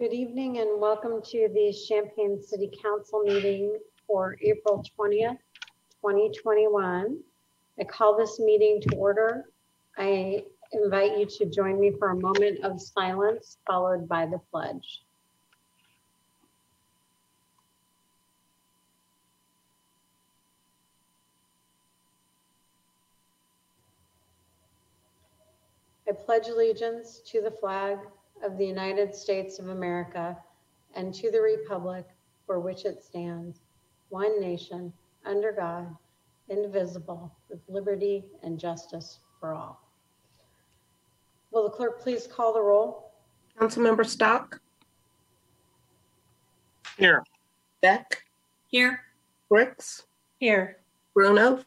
Good evening and welcome to the Champaign City Council meeting for April 20th, 2021. I call this meeting to order. I invite you to join me for a moment of silence followed by the pledge. I pledge allegiance to the flag of the United States of America and to the republic for which it stands, one nation, under God, indivisible, with liberty and justice for all. Will the clerk please call the roll? Councilmember Stock? Here. Beck? Here. Bricks? Here. Bruno?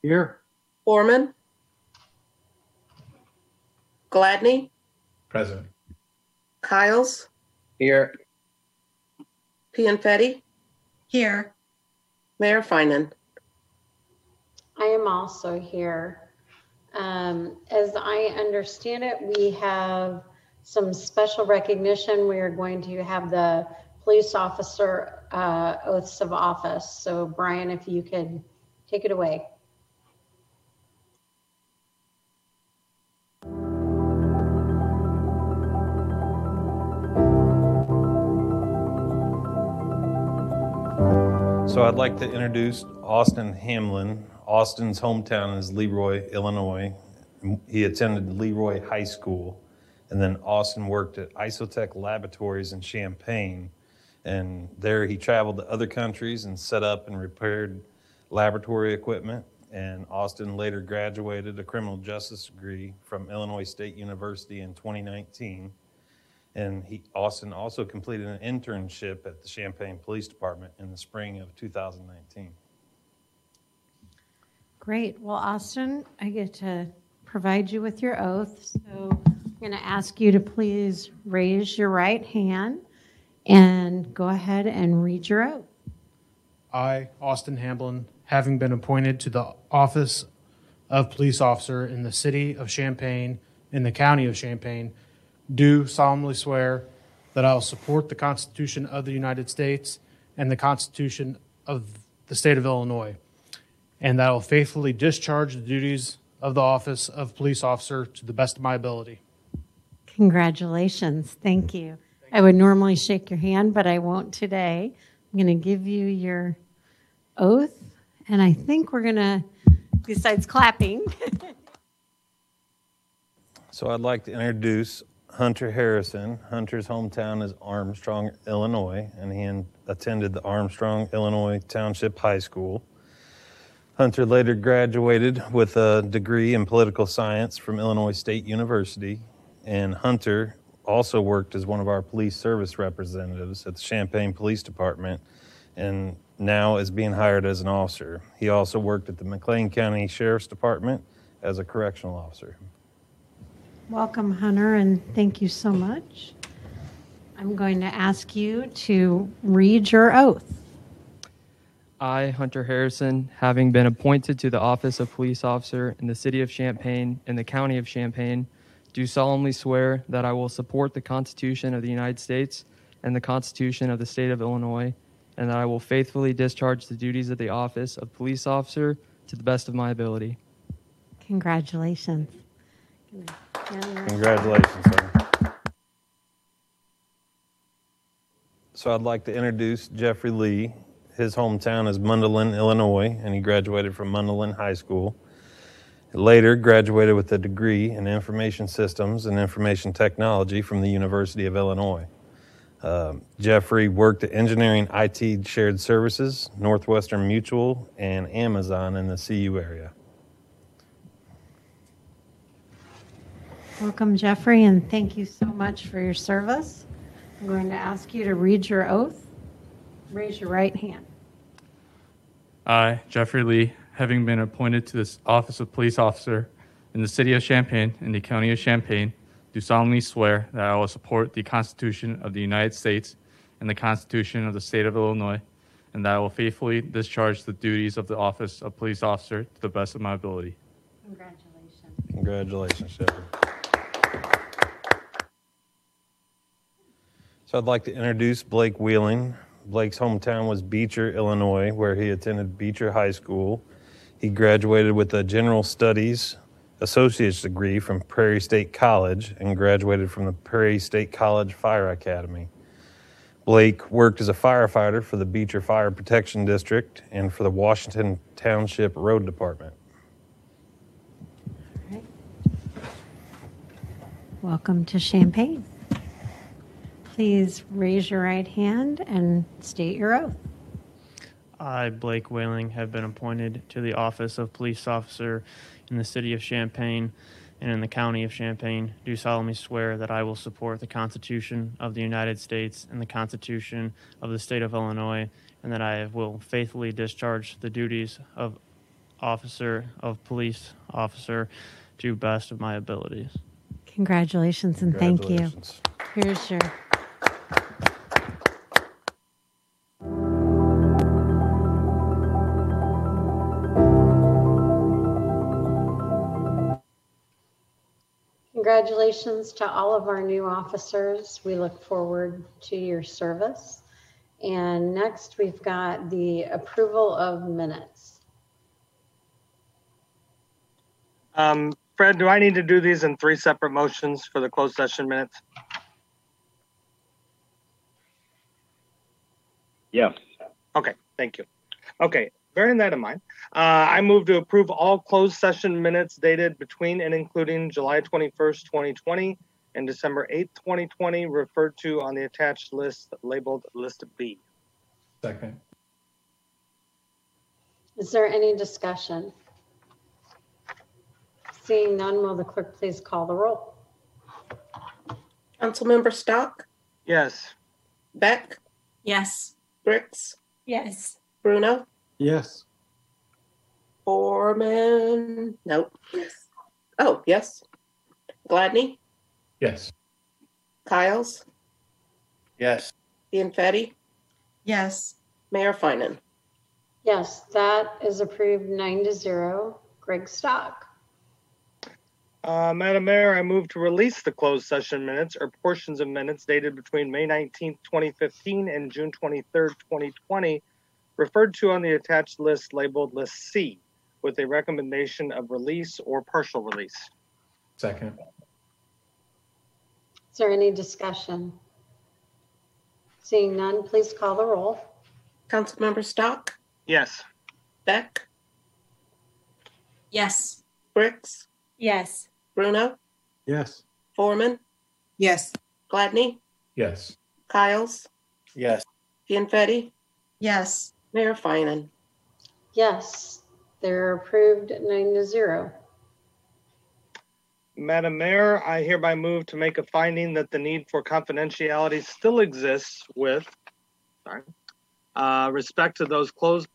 Here. Foreman? Gladney? Present. Kyles? Here. Pianfetti? Here. Mayor Finan? I am also here. As I understand it, we have some special recognition. We are going to have the police officer oaths of office. So Brian, if you could take it away. So I'd like to introduce Austin Hamblin. Austin's hometown is Leroy, Illinois. He attended Leroy High School, and then Austin worked at Isotech Laboratories in Champaign. And there he traveled to other countries and set up and repaired laboratory equipment. And Austin later graduated a criminal justice degree from Illinois State University in 2019. And Austin also completed an internship at the Champaign Police Department in the spring of 2019. Great. Well, Austin, I get to provide you with your oath. So I'm going to ask you to please raise your right hand and go ahead and read your oath. I, Austin Hamblin, having been appointed to the Office of Police Officer in the City of Champaign, in the County of Champaign, do solemnly swear that I will support the Constitution of the United States and the Constitution of the State of Illinois, and that I will faithfully discharge the duties of the Office of Police Officer to the best of my ability. Congratulations. Thank you. I would normally shake your hand, but I won't today. I'm going to give you your oath, and I think we're going to, besides clapping. So I'd like to introduce Hunter Harrison. Hunter's hometown is Armstrong, Illinois, and he attended the Armstrong, Illinois Township High School. Hunter later graduated with a degree in political science from Illinois State University, and Hunter also worked as one of our police service representatives at the Champaign Police Department and now is being hired as an officer. He also worked at the McLean County Sheriff's Department as a correctional officer. Welcome, Hunter, and thank you so much. I'm going to ask you to read your oath. I, Hunter Harrison, having been appointed to the Office of Police Officer in the City of Champaign and the County of Champaign, do solemnly swear that I will support the Constitution of the United States and the Constitution of the State of Illinois, and that I will faithfully discharge the duties of the Office of Police Officer to the best of my ability. Congratulations. Congratulations, sir. So I'd like to introduce Jeffrey Lee. His hometown is Mundelein, Illinois, and he graduated from Mundelein High School. Later graduated with a degree in information systems and information technology from the University of Illinois. Jeffrey worked at engineering, IT, shared services, Northwestern Mutual, and Amazon in the CU area. Welcome, Jeffrey, and thank you so much for your service. I'm going to ask you to read your oath. Raise your right hand. I, Jeffrey Lee, having been appointed to the Office of Police Officer in the City of Champaign and the County of Champaign, do solemnly swear that I will support the Constitution of the United States and the Constitution of the State of Illinois, and that I will faithfully discharge the duties of the Office of Police Officer to the best of my ability. Congratulations. Congratulations, Jeffrey. So I'd like to introduce Blake Wheeling. Blake's hometown was Beecher, Illinois, where he attended Beecher High School. He graduated with a General Studies Associate's degree from Prairie State College and graduated from the Prairie State College Fire Academy. Blake worked as a firefighter for the Beecher Fire Protection District and for the Washington Township Road Department. All right. Welcome to Champaign. Please raise your right hand and state your oath. I, Blake Wheeling, have been appointed to the office of police officer in the city of Champaign and in the county of Champaign, do solemnly swear that I will support the Constitution of the United States and the Constitution of the State of Illinois, and that I will faithfully discharge the duties of officer of police officer to best of my abilities. Congratulations and thank you. Here's your... Congratulations to all of our new officers. We look forward to your service. And next we've got the approval of minutes. Fred, do I need to do these in three separate motions for the closed session minutes? Yes. Okay, thank you. Okay, bearing that in mind, I move to approve all closed session minutes dated between and including July 21st, 2020 and December 8th, 2020, referred to on the attached list labeled List B. Second. Is there any discussion? Seeing none, will the clerk please call the roll? Councilmember Stock? Yes. Beck? Yes. Bricks? Yes. Bruno? Yes. Foreman? Nope. Yes. Oh, yes. Gladney? Yes. Kyles? Yes. Ianfetti? Yes. Mayor Finan? Yes, that is approved 9-0. Greg Stock. Madam Mayor, I move to release the closed session minutes or portions of minutes dated between May 19th, 2015 and June 23rd, 2020, referred to on the attached list labeled List C, with a recommendation of release or partial release. Second. Is there any discussion? Seeing none, please call the roll. Councilmember Stock? Yes. Beck? Yes. Bricks? Yes. Bruno? Yes. Foreman? Yes. Gladney? Yes. Kyles? Yes. Gianfetti? Yes. Mayor Finan? Yes. They're approved 9-0. Madam Mayor, I hereby move to make a finding that the need for confidentiality still exists with respect to those closed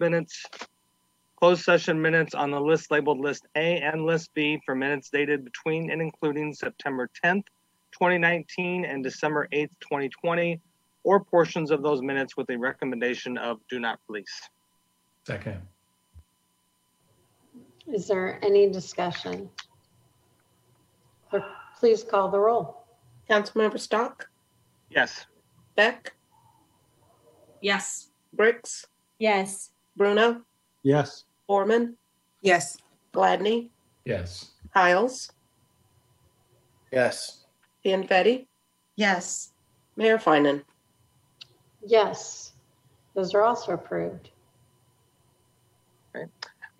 session minutes on the list labeled List A and List B for minutes dated between and including September 10th, 2019 and December 8th, 2020, or portions of those minutes with a recommendation of do not release. Second. Is there any discussion? Please call the roll. Councilmember Stock? Yes. Beck? Yes. Bricks? Yes. Bruno? Yes. Foreman? Yes. Gladney? Yes. Hiles? Yes. Ianfetti? Yes. Mayor Finan? Yes. Those are also approved. Okay.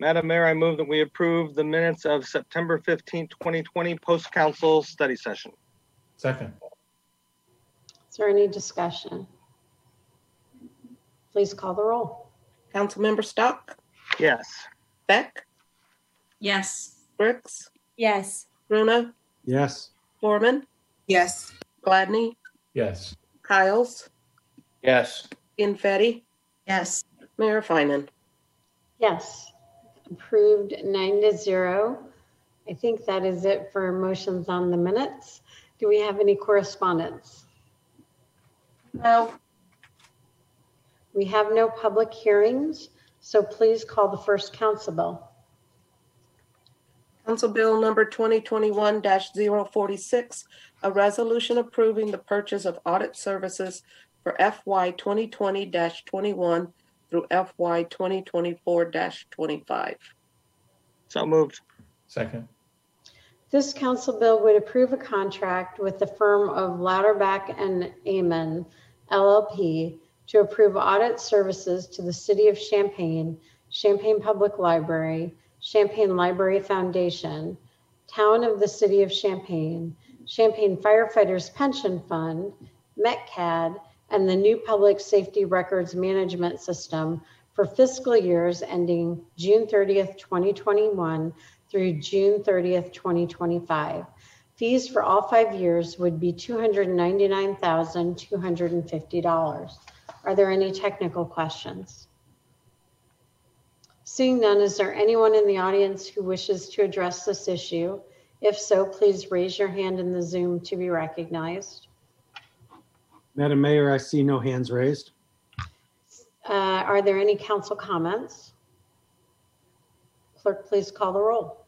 Madam Mayor, I move that we approve the minutes of September 15, 2020 post-council study session. Second. Is there any discussion? Please call the roll. Councilmember Stock? Yes. Beck? Yes. Bricks? Yes. Bruno? Yes. Foreman? Yes. Gladney? Yes. Kyles? Yes. Ianfetti? Yes. Mayor Finan? Yes. Approved 9-0. I think that is it for motions on the minutes. Do we have any correspondence? No. We have no public hearings. So please call the first council bill. Council Bill number 2021-046, a resolution approving the purchase of audit services for FY 2020-21 through FY 2024-25. So moved. Second. This council bill would approve a contract with the firm of Louderback and Amon, LLP, to approve audit services to the City of Champaign, Champaign Public Library, Champaign Library Foundation, Town of the City of Champaign, Champaign Firefighters Pension Fund, METCAD, and the new Public Safety Records Management System for fiscal years ending June 30th, 2021 through June 30th, 2025. Fees for all 5 years would be $299,250. Are there any technical questions? Seeing none, is there anyone in the audience who wishes to address this issue? If so, please raise your hand in the Zoom to be recognized. Madam Mayor, I see no hands raised. Are there any council comments? Clerk, please call the roll.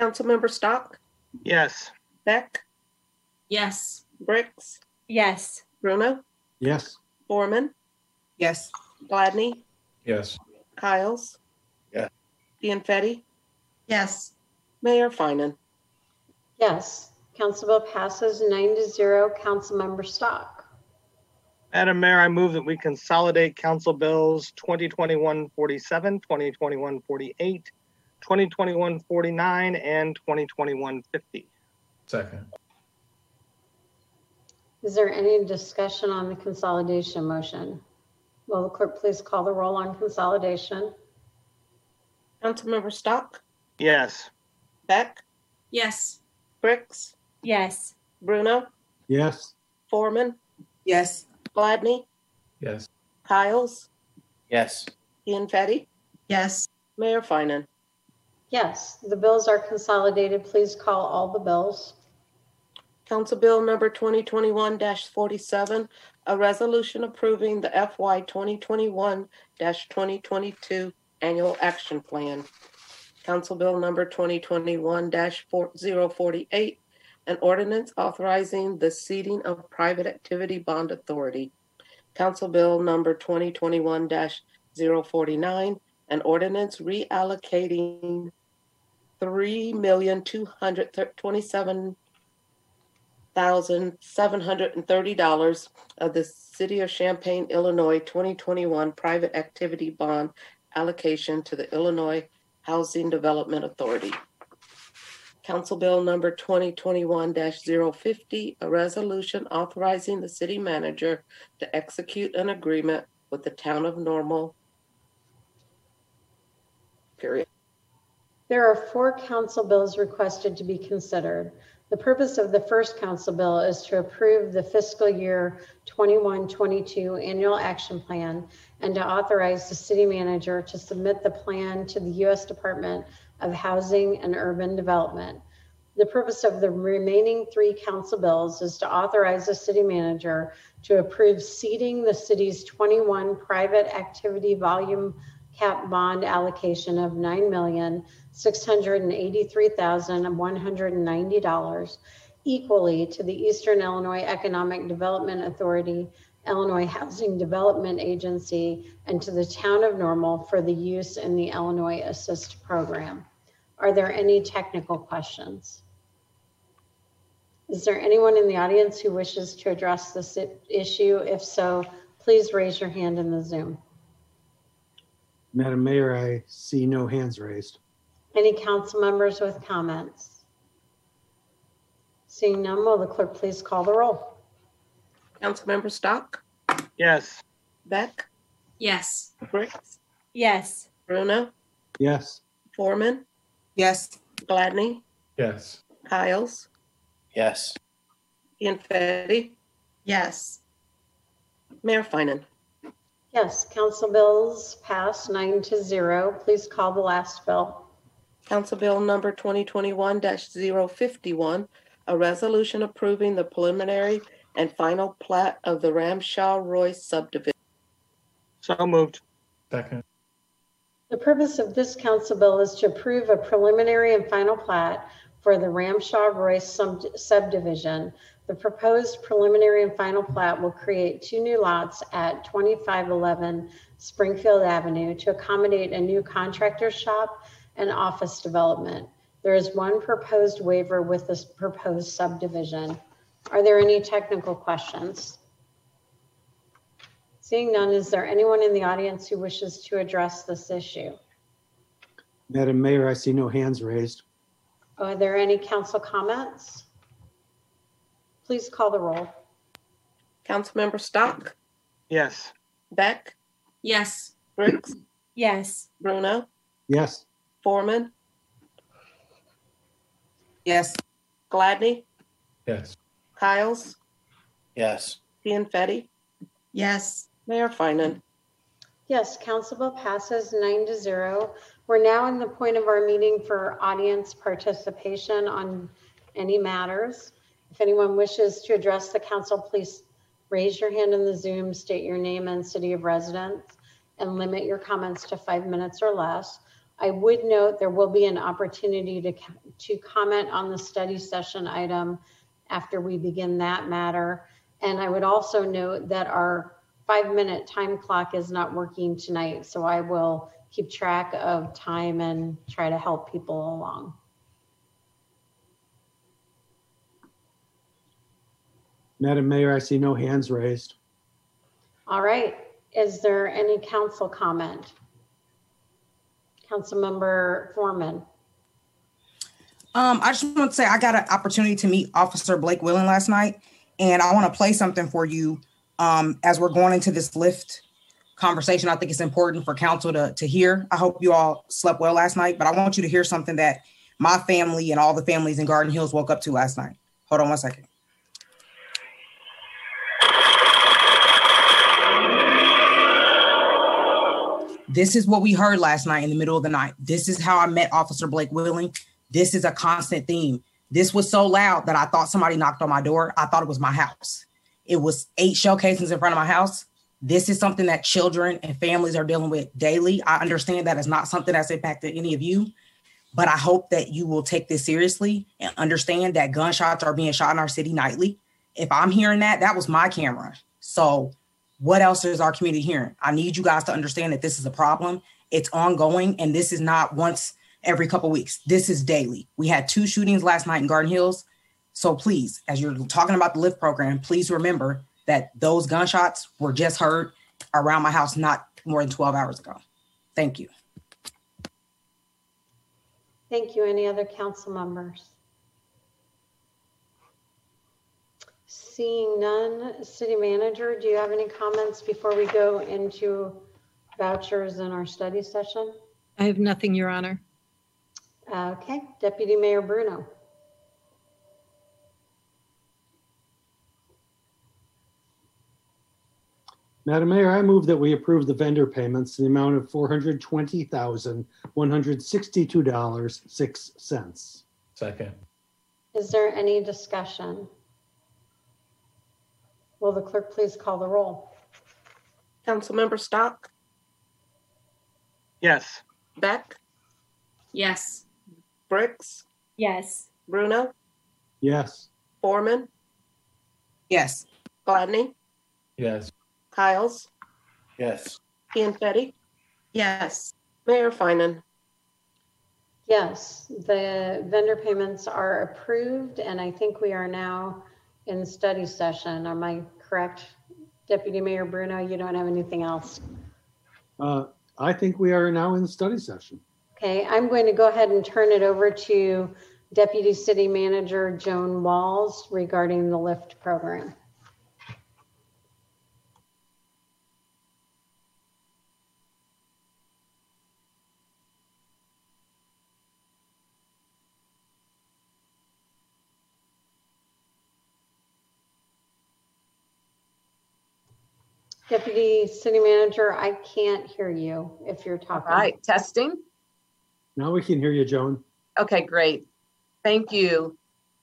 Councilmember Stock? Yes. Beck? Yes. Bricks? Yes. Bruno? Yes. Foreman? Yes. Gladney? Yes. Kiles? Yes. Bianfetti? Yes. Mayor Finan? Yes. Council bill passes 9-0. Councilmember Stock. Madam Mayor, I move that we consolidate Council Bills 2021-47, 2021-48, 2021-49, and 2021-50. Second. Is there any discussion on the consolidation motion? Will the clerk please call the roll on consolidation? Councilmember Stock? Yes. Beck? Yes. Bricks? Yes. Bruno? Yes. Foreman? Yes. Gladney? Yes. Kiles? Yes. Bianfetti? Yes. Mayor Finan? Yes. The bills are consolidated. Please call all the bills. Council Bill number 2021-47, a resolution approving the FY 2021-2022 annual action plan. Council Bill number 2021-4048, an ordinance authorizing the ceding of private activity bond authority. Council Bill number 2021-049, an ordinance reallocating $3,227,730 of the City of Champaign, Illinois 2021 private activity bond allocation to the Illinois Housing Development Authority. Council Bill number 2021-050, a resolution authorizing the city manager to execute an agreement with the Town of Normal, period. There are 4 council bills requested to be considered. The purpose of the first council bill is to approve the fiscal year 21-22 annual action plan and to authorize the city manager to submit the plan to the U.S. Department of Housing and Urban Development. The purpose of the remaining 3 council bills is to authorize the city manager to approve ceding the city's 21 private activity volume cap bond allocation of $9,683,190 equally to the Eastern Illinois Economic Development Authority, Illinois Housing Development Agency, and to the Town of Normal for the use in the Illinois Assist Program. Are there any technical questions? Is there anyone in the audience who wishes to address this issue? If so, please raise your hand in the Zoom. Madam Mayor, I see no hands raised. Any council members with comments? Seeing none, will the clerk please call the roll? Councilmember Stock? Yes. Beck? Yes. Bricks? Yes. Bruno? Yes. Foreman? Yes. Gladney? Yes. Hiles? Yes. Bianfetti? Yes. Mayor Finan? Yes, council bills pass 9-0. Please call the last bill. Council bill number 2021-051, a resolution approving the preliminary and final plat of the Ramshaw-Royce subdivision. So moved. Second. The purpose of this council bill is to approve a preliminary and final plat for the Ramshaw-Royce subdivision. The proposed preliminary and final plat will create two new lots at 2511 Springfield Avenue to accommodate a new contractor shop and office development. There is one proposed waiver with this proposed subdivision. Are there any technical questions? Seeing none, is there anyone in the audience who wishes to address this issue? Madam Mayor, I see no hands raised. Are there any council comments? Please call the roll. Councilmember Stock? Yes. Beck? Yes. Brooks? Yes. Bruno? Yes. Foreman? Yes. Gladney? Yes. Kiles? Yes. Pianfetti? Yes. Mayor Finan? Yes. Council bill passes 9-0. We're now in the point of our meeting for audience participation on any matters. If anyone wishes to address the council, please raise your hand in the Zoom, state your name and city of residence, and limit your comments to 5 minutes or less. I would note there will be an opportunity to comment on the study session item after we begin that matter. And I would also note that our 5-minute time clock is not working tonight, so I will keep track of time and try to help people along. Madam Mayor, I see no hands raised. All right. Is there any council comment? Councilmember Foreman. I just want to say I got an opportunity to meet Officer Blake Wheeling last night, and I want to play something for you as we're going into this Lift conversation. I think it's important for council to hear. I hope you all slept well last night, but I want you to hear something that my family and all the families in Garden Hills woke up to last night. Hold on one second. This is what we heard last night in the middle of the night. This is how I met Officer Blake Wheeling. This is a constant theme. This was so loud that I thought somebody knocked on my door. I thought it was my house. It was 8 shell casings in front of my house. This is something that children and families are dealing with daily. I understand that it's not something that's impacted any of you, but I hope that you will take this seriously and understand that gunshots are being shot in our city nightly. If I'm hearing that, that was my camera. So what else is our community hearing? I need you guys to understand that this is a problem. It's ongoing, and this is not once every couple of weeks. This is daily. We had 2 shootings last night in Garden Hills. So please, as you're talking about the Lift program, please remember that those gunshots were just heard around my house not more than 12 hours ago. Thank you. Thank you. Any other council members? Seeing none, City Manager, do you have any comments before we go into vouchers in our study session? I have nothing, Your Honor. Okay, Deputy Mayor Bruno. Madam Mayor, I move that we approve the vendor payments in the amount of $420,162.06. Second. Is there any discussion? Will the clerk please call the roll? Councilmember Stock? Yes. Beck? Yes. Brooks? Yes. Bruno? Yes. Foreman? Yes. Gladney? Yes. Kiles? Yes. Pianfetti? Yes. Mayor Finan? Yes, the vendor payments are approved, and I think we are now in the study session. Am I correct, Deputy Mayor Bruno? You don't have anything else? I think we are now in the study session. Okay, I'm going to go ahead and turn it over to Deputy City Manager Joan Walls regarding the Lift program. Deputy City Manager, I can't hear you if you're talking. All right, testing. Now we can hear you, Joan. Okay, great. Thank you.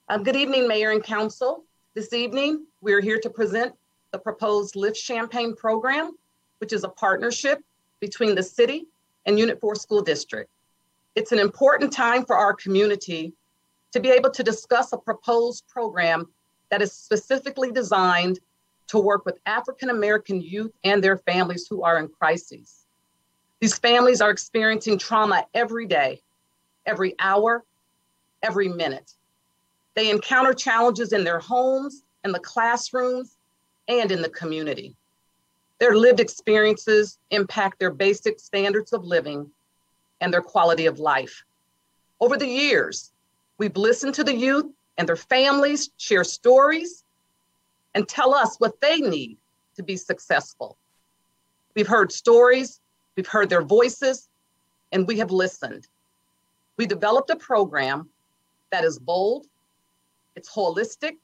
Good evening, Mayor and Council. This evening, we're here to present the proposed Lift Champaign program, which is a partnership between the city and Unit 4 School District. It's an important time for our community to be able to discuss a proposed program that is specifically designed to work with African-American youth and their families who are in crises. These families are experiencing trauma every day, every hour, every minute. They encounter challenges in their homes, in the classrooms, and in the community. Their lived experiences impact their basic standards of living and their quality of life. Over the years, we've listened to the youth and their families share stories and tell us what they need to be successful. We've heard stories, we've heard their voices, and we have listened. We developed a program that is bold, it's holistic,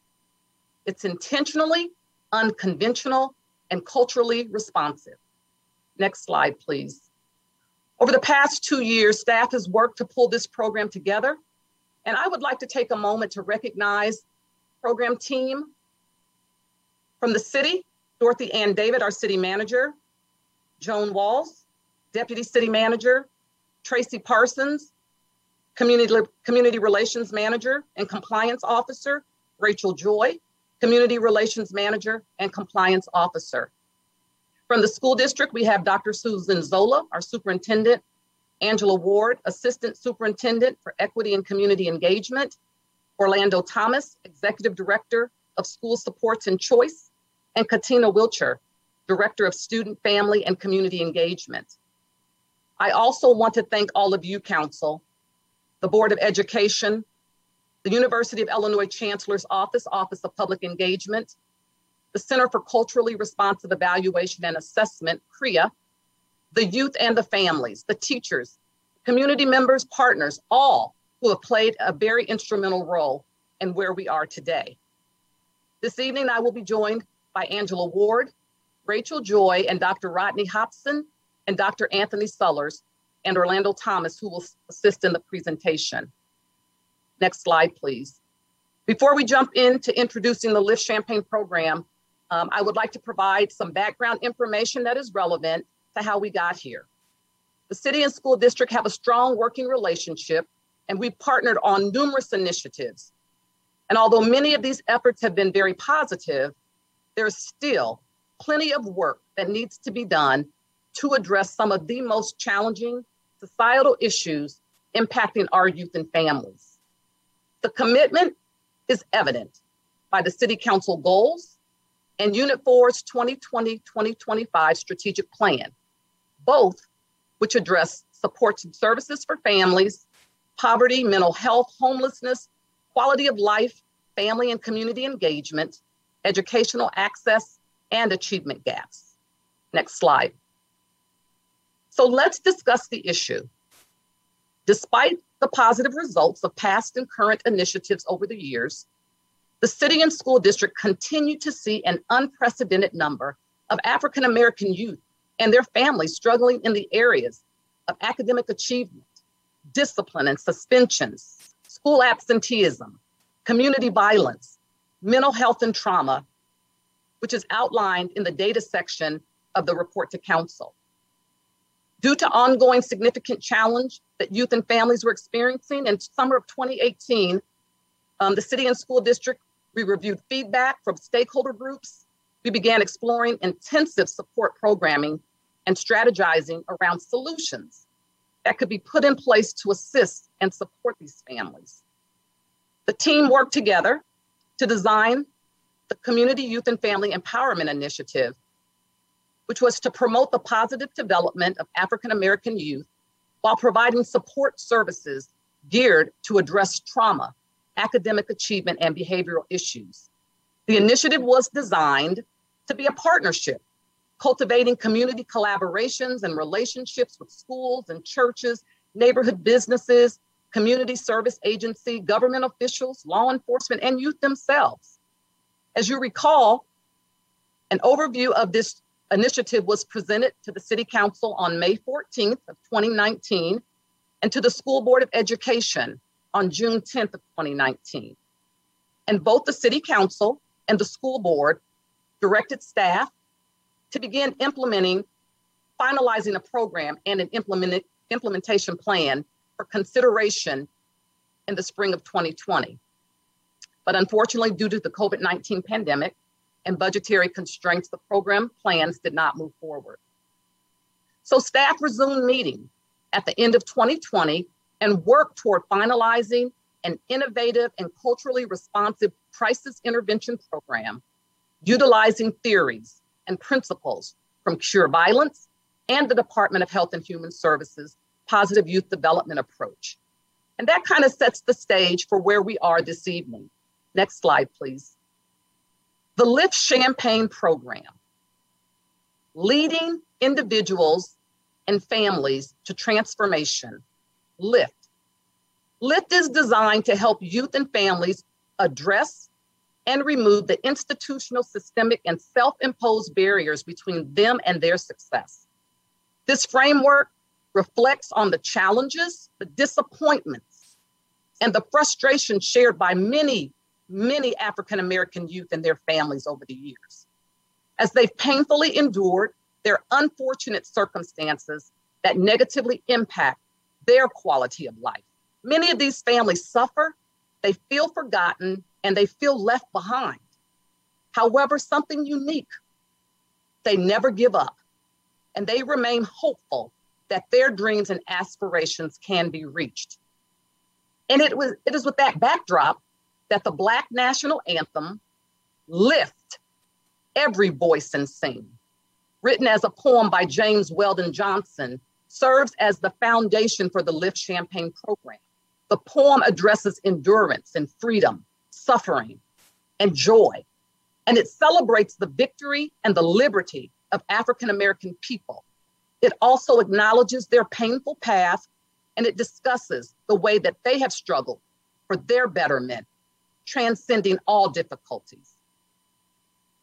it's intentionally unconventional, and culturally responsive. Next slide, please. Over the past 2 years, staff has worked to pull this program together, and I would like to take a moment to recognize program team from the city, Dorothy Ann David, our city manager, Joan Walls, deputy city manager, Tracy Parsons, community relations manager and compliance officer, Rachel Joy, community relations manager and compliance officer. From the school district, we have Dr. Susan Zola, our superintendent, Angela Ward, assistant superintendent for equity and community engagement, Orlando Thomas, executive director of school supports and choice, and Katina Wilcher, director of student, family, and community engagement. I also want to thank all of you, council, the Board of Education, the University of Illinois Chancellor's Office, Office of Public Engagement, the Center for Culturally Responsive Evaluation and Assessment, CREA, the youth and the families, the teachers, community members, partners, all who have played a very instrumental role in where we are today. This evening, I will be joined by Angela Ward, Rachel Joy, and Dr. Rodney Hopson, and Dr. Anthony Sellers, and Orlando Thomas, who will assist in the presentation. Next slide, please. Before we jump into introducing the Lift Champaign program, I would like to provide some background information that is relevant to how we got here. The city and school district have a strong working relationship, and we partnered on numerous initiatives. And although many of these efforts have been very positive, there's still plenty of work that needs to be done to address some of the most challenging societal issues impacting our youth and families. The commitment is evident by the City Council goals and Unit 4's 2020-2025 strategic plan, both which address supports and services for families, poverty, mental health, homelessness, quality of life, family and community engagement, educational access, and achievement gaps. Next slide. So let's discuss the issue. Despite the positive results of past and current initiatives over the years, the city and school district continue to see an unprecedented number of African-American youth and their families struggling in the areas of academic achievement, discipline and suspensions, school absenteeism, community violence, mental health and trauma, which is outlined in the data section of the report to council. Due to ongoing significant challenge that youth and families were experiencing in summer of 2018, the city and school district, we reviewed feedback from stakeholder groups. We began exploring intensive support programming and strategizing around solutions that could be put in place to assist and support these families. The team worked together to design the Community Youth and Family Empowerment Initiative, which was to promote the positive development of African-American youth while providing support services geared to address trauma, academic achievement, and behavioral issues. The initiative was designed to be a partnership, cultivating community collaborations and relationships with schools and churches, neighborhood businesses, community service agency, government officials, law enforcement, and youth themselves. As you recall, an overview of this initiative was presented to the City Council on May 14th of 2019 and to the School Board of Education on June 10th of 2019. And both the City Council and the School Board directed staff to begin finalizing a program and an implementation plan for consideration in the spring of 2020. But unfortunately, due to the COVID-19 pandemic and budgetary constraints, the program plans did not move forward. So staff resumed meeting at the end of 2020 and worked toward finalizing an innovative and culturally responsive crisis intervention program, utilizing theories and principles from Cure Violence and the Department of Health and Human Services Positive Youth Development Approach. And that kind of sets the stage for where we are this evening. Next slide, please. The Lift Champaign program, leading individuals and families to transformation, Lift. Lift is designed to help youth and families address and remove the institutional, systemic, and self-imposed barriers between them and their success. This framework reflects on the challenges, the disappointments, and the frustration shared by many, many African-American youth and their families over the years, as they've painfully endured their unfortunate circumstances that negatively impact their quality of life. Many of these families suffer, they feel forgotten, and they feel left behind. However, something unique, they never give up, and they remain hopeful that their dreams and aspirations can be reached. And it is with that backdrop that the Black National Anthem, Lift, Every Voice and Sing, written as a poem by James Weldon Johnson, serves as the foundation for the Lift Champaign program. The poem addresses endurance and freedom, suffering and joy, and it celebrates the victory and the liberty of African-American people. It also acknowledges their painful path, and it discusses the way that they have struggled for their betterment, transcending all difficulties.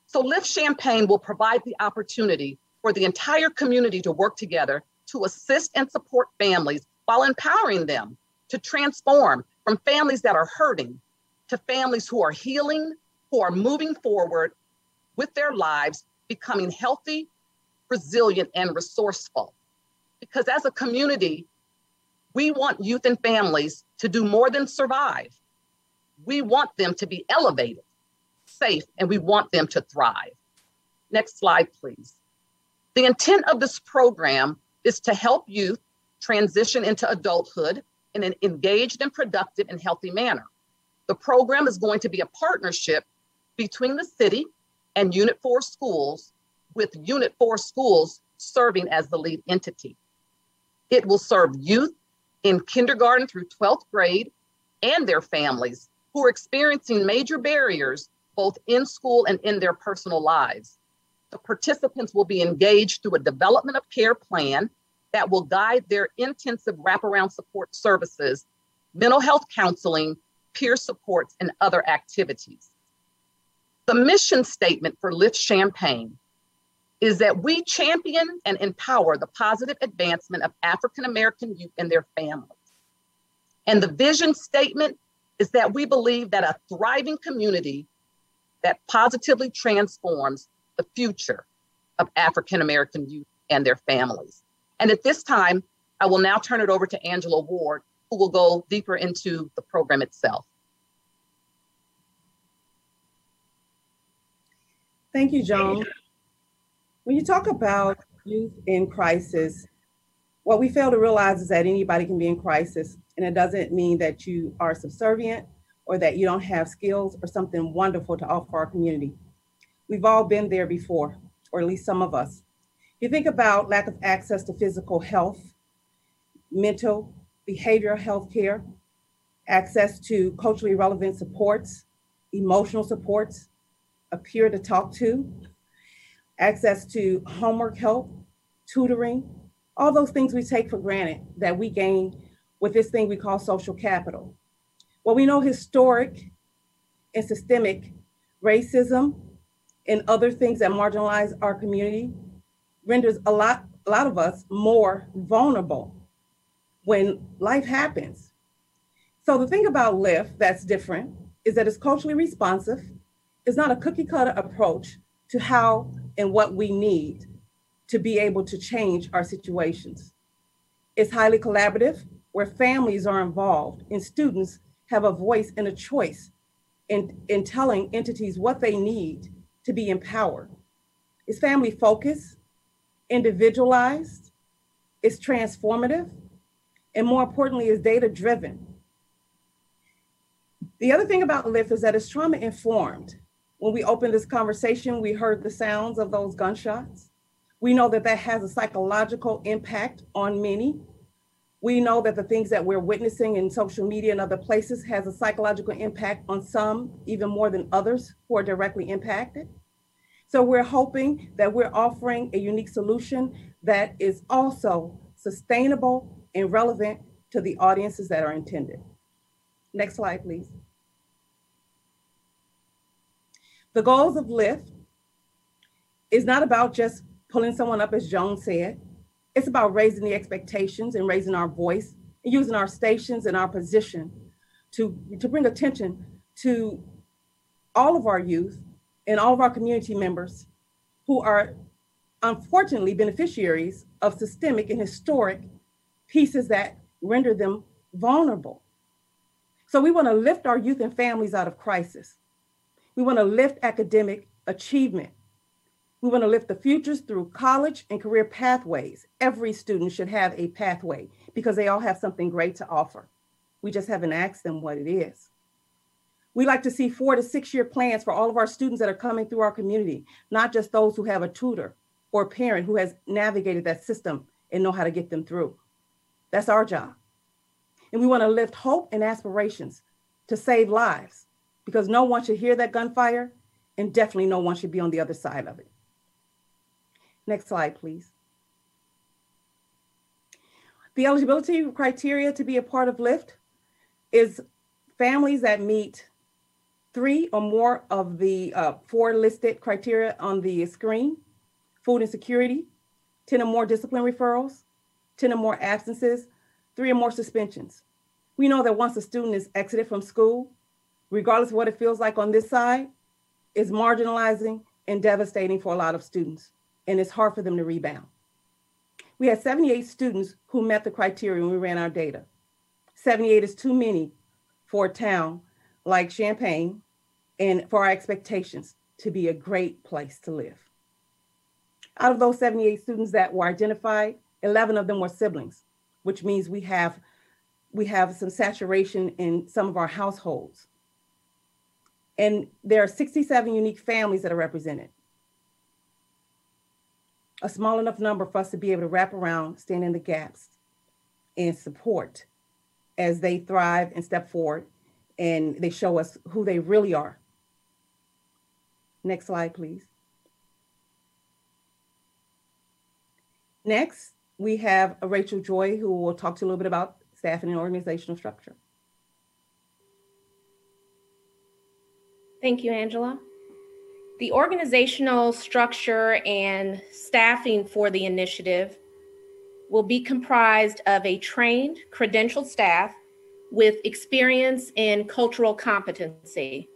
So Lift Champaign will provide the opportunity for the entire community to work together to assist and support families while empowering them to transform from families that are hurting to families who are healing, who are moving forward with their lives, becoming healthy, resilient, and resourceful. Because as a community, we want youth and families to do more than survive. We want them to be elevated, safe, and we want them to thrive. Next slide, please. The intent of this program is to help youth transition into adulthood in an engaged and productive and healthy manner. The program is going to be a partnership between the city and Unit 4 schools, with Unit 4 schools serving as the lead entity. It will serve youth in kindergarten through 12th grade and their families who are experiencing major barriers both in school and in their personal lives. The participants will be engaged through a development of care plan that will guide their intensive wraparound support services, mental health counseling, peer supports, and other activities. The mission statement for Lift Champaign is that we champion and empower the positive advancement of African-American youth and their families. And the vision statement is that we believe that a thriving community that positively transforms the future of African-American youth and their families. And at this time, I will now turn it over to Angela Ward, who will go deeper into the program itself. Thank you, Joan. When you talk about youth in crisis, what we fail to realize is that anybody can be in crisis, and it doesn't mean that you are subservient or that you don't have skills or something wonderful to offer our community. We've all been there before, or at least some of us. You think about lack of access to physical health, mental, behavioral health care, access to culturally relevant supports, emotional supports, a peer to talk to, access to homework help, tutoring, all those things we take for granted that we gain with this thing we call social capital. Well, we know historic and systemic racism and other things that marginalize our community renders a lot of us more vulnerable when life happens. So the thing about Lift that's different is that it's culturally responsive. It's not a cookie cutter approach to how and what we need to be able to change our situations. It's highly collaborative, where families are involved and students have a voice and a choice in telling entities what they need to be empowered. It's family focused, individualized, it's transformative, and more importantly, it's data driven. The other thing about Lift is that it's trauma informed. When we opened this conversation, we heard the sounds of those gunshots. We know that that has a psychological impact on many. We know that the things that we're witnessing in social media and other places has a psychological impact on some, even more than others who are directly impacted. So we're hoping that we're offering a unique solution that is also sustainable and relevant to the audiences that are intended. Next slide, please. The goals of Lift is not about just pulling someone up, as Joan said. It's about raising the expectations and raising our voice and using our stations and our position to bring attention to all of our youth and all of our community members who are unfortunately beneficiaries of systemic and historic pieces that render them vulnerable. So we want to lift our youth and families out of crisis. We want to lift academic achievement. We want to lift the futures through college and career pathways. Every student should have a pathway because they all have something great to offer. We just haven't asked them what it is. We like to see 4 to 6 year plans for all of our students that are coming through our community, not just those who have a tutor or a parent who has navigated that system and know how to get them through. That's our job. And we want to lift hope and aspirations to save lives, because no one should hear that gunfire, and definitely no one should be on the other side of it. Next slide, please. The eligibility criteria to be a part of Lift is families that meet 3 or more of the 4 listed criteria on the screen: food insecurity, 10 or more discipline referrals, 10 or more absences, 3 or more suspensions. We know that once a student is exited from school, regardless of what it feels like on this side, it's marginalizing and devastating for a lot of students, and it's hard for them to rebound. We had 78 students who met the criteria when we ran our data. 78 is too many for a town like Champaign and for our expectations to be a great place to live. Out of those 78 students that were identified, 11 of them were siblings, which means we have some saturation in some of our households. And there are 67 unique families that are represented. A small enough number for us to be able to wrap around, stand in the gaps, and support as they thrive and step forward, and they show us who they really are. Next slide, please. Next, we have Rachel Joy, who will talk to you a little bit about staffing and organizational structure. Thank you, Angela. The organizational structure and staffing for the initiative will be comprised of a trained, credentialed staff with experience in cultural competency.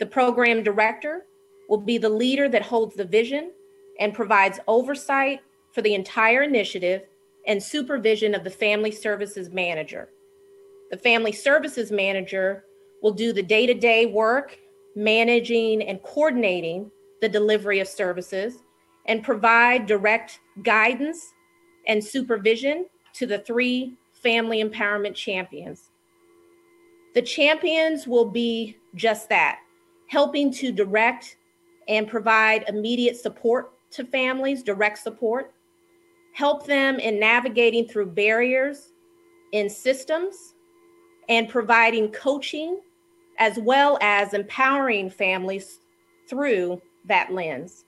The program director will be the leader that holds the vision and provides oversight for the entire initiative and supervision of the family services manager. The family services manager will do the day-to-day work managing and coordinating the delivery of services and provide direct guidance and supervision to the 3 family empowerment champions. The champions will be just that, helping to direct and provide immediate support to families, direct support, help them in navigating through barriers in systems, and providing coaching as well as empowering families through that lens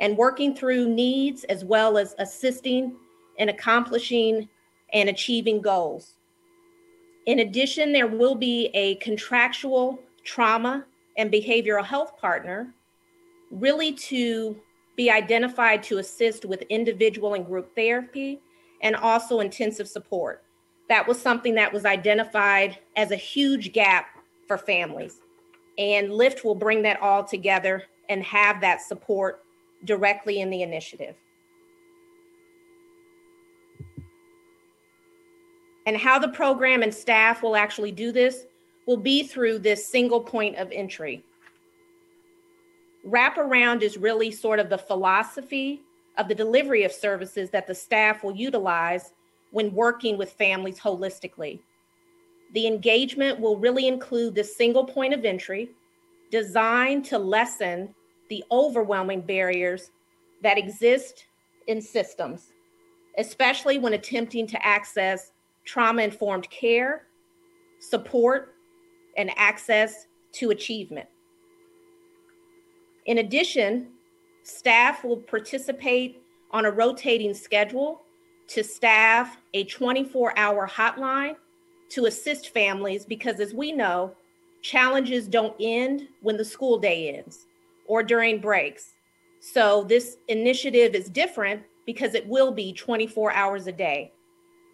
and working through needs as well as assisting in accomplishing and achieving goals. In addition, there will be a contractual trauma and behavioral health partner, really to be identified to assist with individual and group therapy and also intensive support. That was something that was identified as a huge gap for families. And Lift will bring that all together and have that support directly in the initiative. And how the program and staff will actually do this will be through this single point of entry. Wraparound is really sort of the philosophy of the delivery of services that the staff will utilize when working with families holistically. The engagement will really include this single point of entry designed to lessen the overwhelming barriers that exist in systems, especially when attempting to access trauma-informed care, support, and access to achievement. In addition, staff will participate on a rotating schedule to staff a 24-hour hotline to assist families, because as we know, challenges don't end when the school day ends or during breaks. So this initiative is different because it will be 24 hours a day,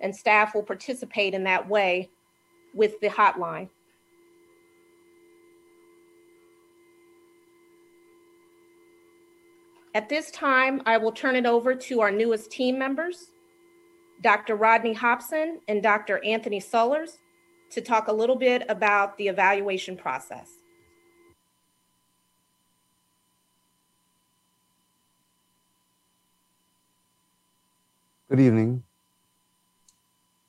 and staff will participate in that way with the hotline. At this time, I will turn it over to our newest team members, Dr. Rodney Hopson and Dr. Anthony Sellers, to talk a little bit about the evaluation process. Good evening.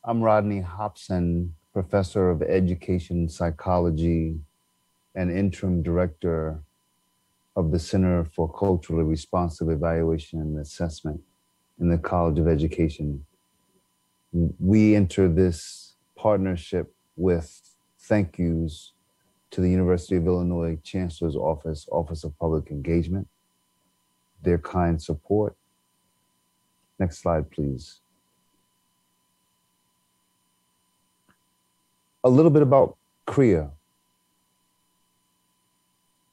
I'm Rodney Hopson, Professor of Education Psychology and Interim Director of the Center for Culturally Responsive Evaluation and Assessment in the College of Education. We enter this partnership with thank yous to the University of Illinois Chancellor's Office, Office of Public Engagement, their kind support. Next slide, please. A little bit about CREA.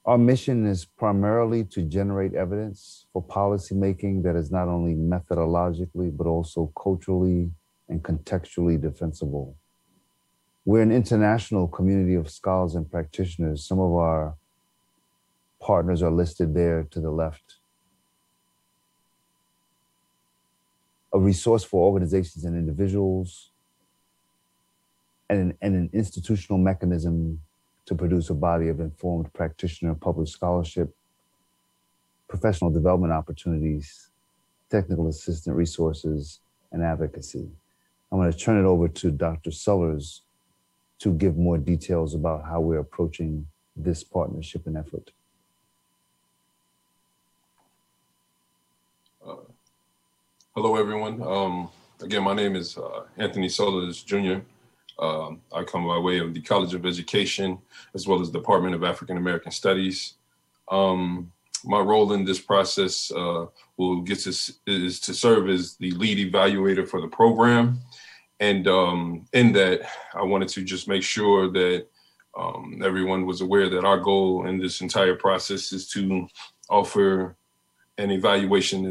Our mission is primarily to generate evidence for policymaking that is not only methodologically, but also culturally and contextually defensible. We're an international community of scholars and practitioners. Some of our partners are listed there to the left. A resource for organizations and individuals, and an institutional mechanism to produce a body of informed practitioner, published scholarship, professional development opportunities, technical assistance resources, and advocacy. I'm going to turn it over to Dr. Sellers to give more details about how we're approaching this partnership and effort. Hello, everyone. Again, my name is Anthony Sellers, Jr. I come by way of the College of Education, as well as Department of African American Studies. My role in this process is to serve as the lead evaluator for the program. And in that, I wanted to just make sure that everyone was aware that our goal in this entire process is to offer an evaluation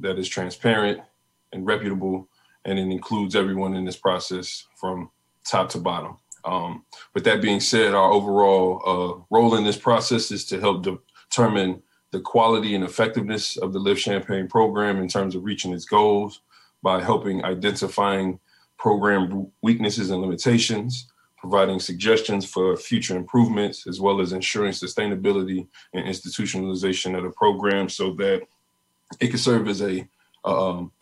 that is transparent and reputable, and it includes everyone in this process from top to bottom. With that being said, our overall role in this process is to help determine the quality and effectiveness of the Lift Champaign program in terms of reaching its goals by helping identifying program weaknesses and limitations, providing suggestions for future improvements, as well as ensuring sustainability and institutionalization of the program so that it can serve as a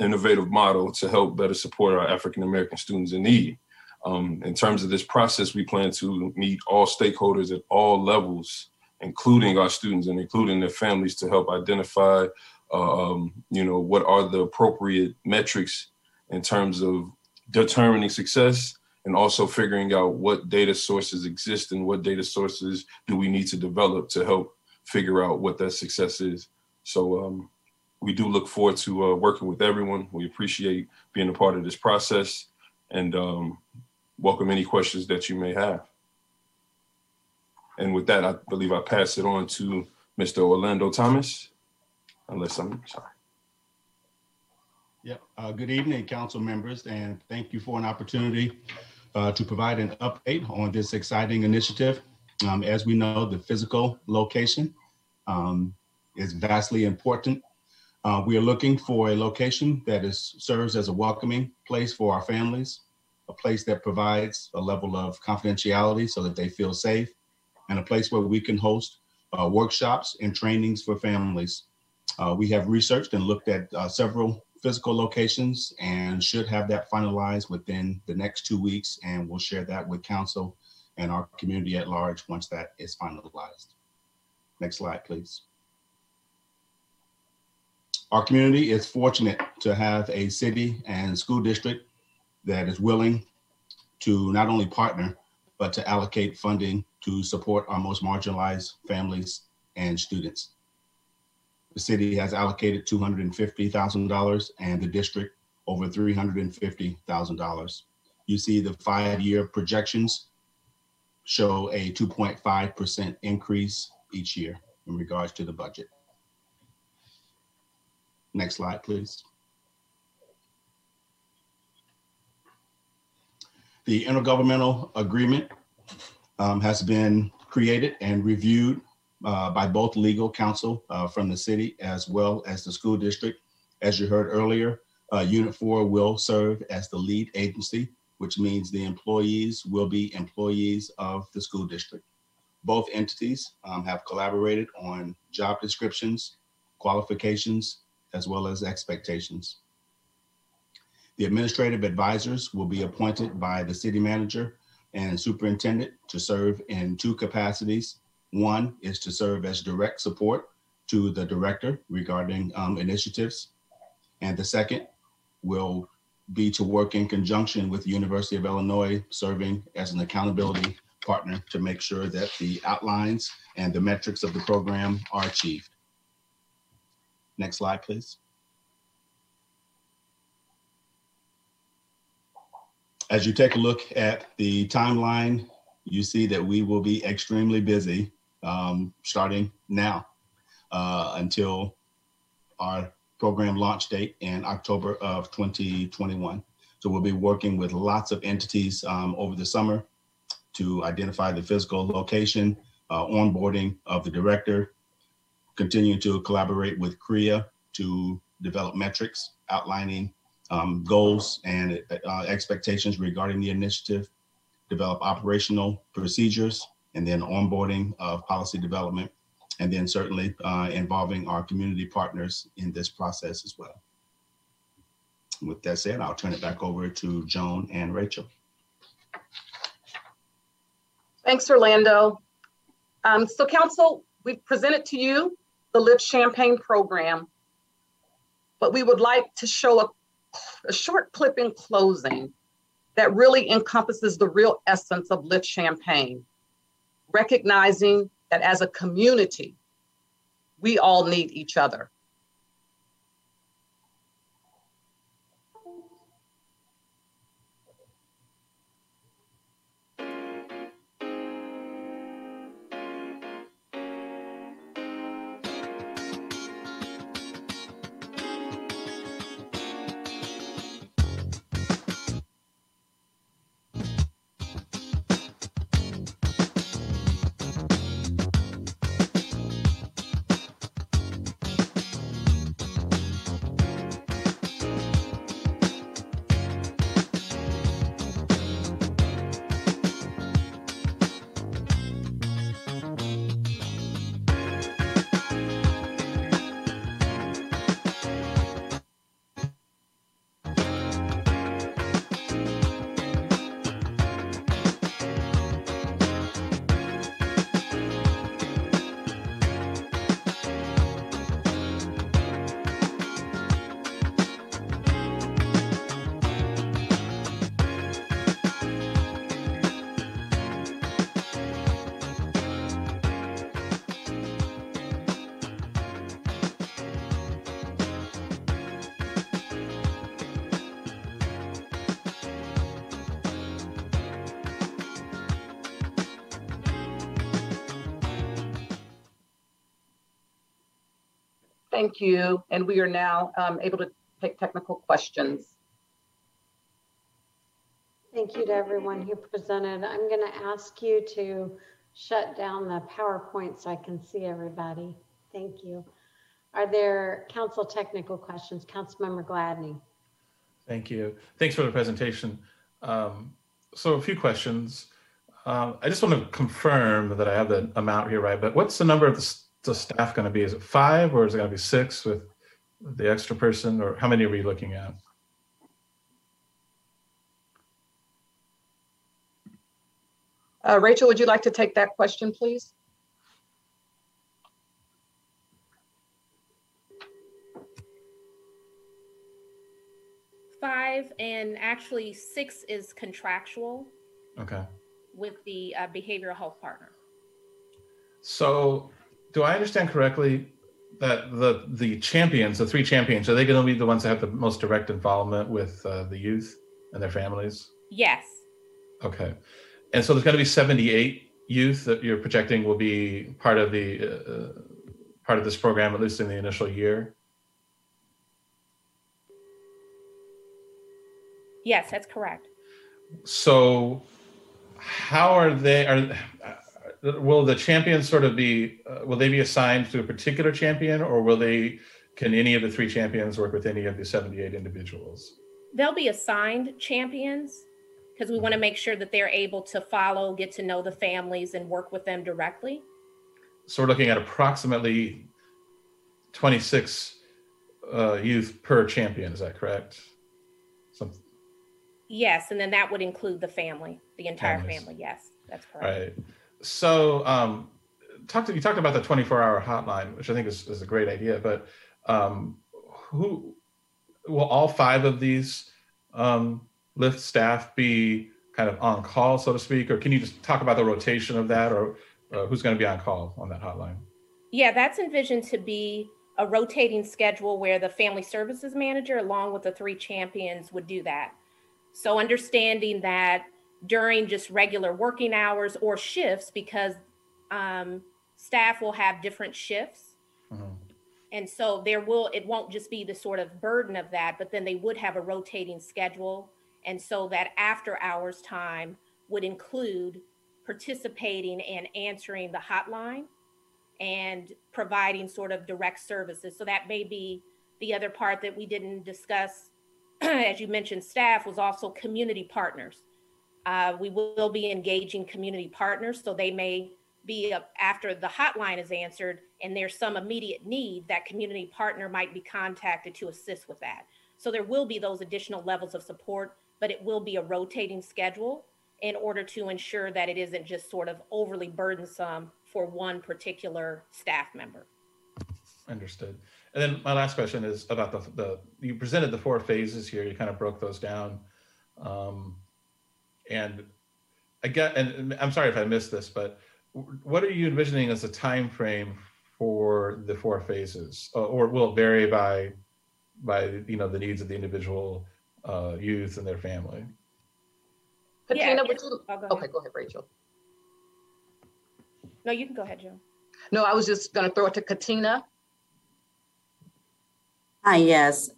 innovative model to help better support our African-American students in need. In terms of this process, we plan to meet all stakeholders at all levels, including our students and including their families, to help identify, what are the appropriate metrics in terms of determining success, and also figuring out what data sources exist and what data sources do we need to develop to help figure out what that success is. So we do look forward to working with everyone. We appreciate being a part of this process, and welcome any questions that you may have. And with that, I believe I pass it on to Mr. Orlando Thomas, unless I'm sorry. Yeah, good evening, council members, and thank you for an opportunity to provide an update on this exciting initiative. As we know, the physical location is vastly important. We are looking for a location that serves as a welcoming place for our families, a place that provides a level of confidentiality so that they feel safe, and a place where we can host workshops and trainings for families. We have researched and looked at several physical locations and should have that finalized within the next 2 weeks, and we'll share that with council and our community at large once that is finalized. Next slide, please. Our community is fortunate to have a city and school district that is willing to not only partner, but to allocate funding to support our most marginalized families and students. The city has allocated $250,000 and the district over $350,000. You see the 5-year projections show a 2.5% increase each year in regards to the budget. Next slide, please. The intergovernmental agreement has been created and reviewed by both legal counsel from the city as well as the school district. As you heard earlier, Unit 4 will serve as the lead agency, which means the employees will be employees of the school district. Both entities have collaborated on job descriptions, qualifications, as well as expectations. The administrative advisors will be appointed by the city manager and superintendent to serve in 2 capacities. One is to serve as direct support to the director regarding initiatives, and the second will be to work in conjunction with the University of Illinois, serving as an accountability partner to make sure that the outlines and the metrics of the program are achieved. Next slide, please. As you take a look at the timeline, you see that we will be extremely busy starting now until our program launch date in October of 2021. So we'll be working with lots of entities over the summer to identify the physical location, onboarding of the director, continue to collaborate with CREA to develop metrics, outlining goals and expectations regarding the initiative, develop operational procedures, and then onboarding of policy development, and then certainly involving our community partners in this process as well. With that said, I'll turn it back over to Joan and Rachel. Thanks, Orlando. So council, we've presented to you the Lift Champaign program, but we would like to show a short clip in closing that really encompasses the real essence of Lift Champaign, recognizing that as a community, we all need each other. Thank you, and we are now able to take technical questions. Thank you to everyone who presented. I'm going to ask you to shut down the PowerPoint so I can see everybody. Thank you. Are there council technical questions? Councilmember Gladney. Thank you. Thanks for the presentation. So a few questions. I just want to confirm that I have the amount here right, but what's the number of the staff going to be? Is it 5 or is it going to be 6 with the extra person, or how many are we looking at? Rachel, would you like to take that question, please? Five, and actually 6 is contractual. Okay. With the behavioral health partner. So do I understand correctly that the champions, the 3 champions, are they going to be the ones that have the most direct involvement with the youth and their families? Yes. Okay. And so there's going to be 78 youth that you're projecting will be part of this program, at least in the initial year? Yes, that's correct. So how are they, will the champions sort of be, will they be assigned to a particular champion, or can any of the 3 champions work with any of the 78 individuals? They'll be assigned champions, because we want to make sure that they're able to follow, get to know the families, and work with them directly. So we're looking at approximately 26 youth per champion, is that correct? Yes, and then that would include the family, the entire family. Yes, that's correct. All right. So you talked about the 24-hour hotline, which I think is a great idea, but who will all 5 of these Lift staff be kind of on call, so to speak, or can you just talk about the rotation of that, or who's going to be on call on that hotline? Yeah, that's envisioned to be a rotating schedule where the family services manager, along with the 3 champions, would do that. So understanding that during just regular working hours or shifts, because staff will have different shifts. Mm-hmm. And so it won't just be the sort of burden of that, but then they would have a rotating schedule. And so that after hours time would include participating and answering the hotline and providing sort of direct services. So that may be the other part that we didn't discuss. As you mentioned, staff was also community partners. We will be engaging community partners. So they may be after the hotline is answered and there's some immediate need, that community partner might be contacted to assist with that. So there will be those additional levels of support, but it will be a rotating schedule in order to ensure that it isn't just sort of overly burdensome for one particular staff member. Understood. And then my last question is about you presented the 4 phases here, you kind of broke those down. And I'm sorry if I missed this, but what are you envisioning as a time frame for the 4 phases, or will it vary by the needs of the individual youth and their family? Katrina, would you? Okay, go ahead, Rachel. No, you can go ahead, Joan. No, I was just going to throw it to Katrina. Hi, yes.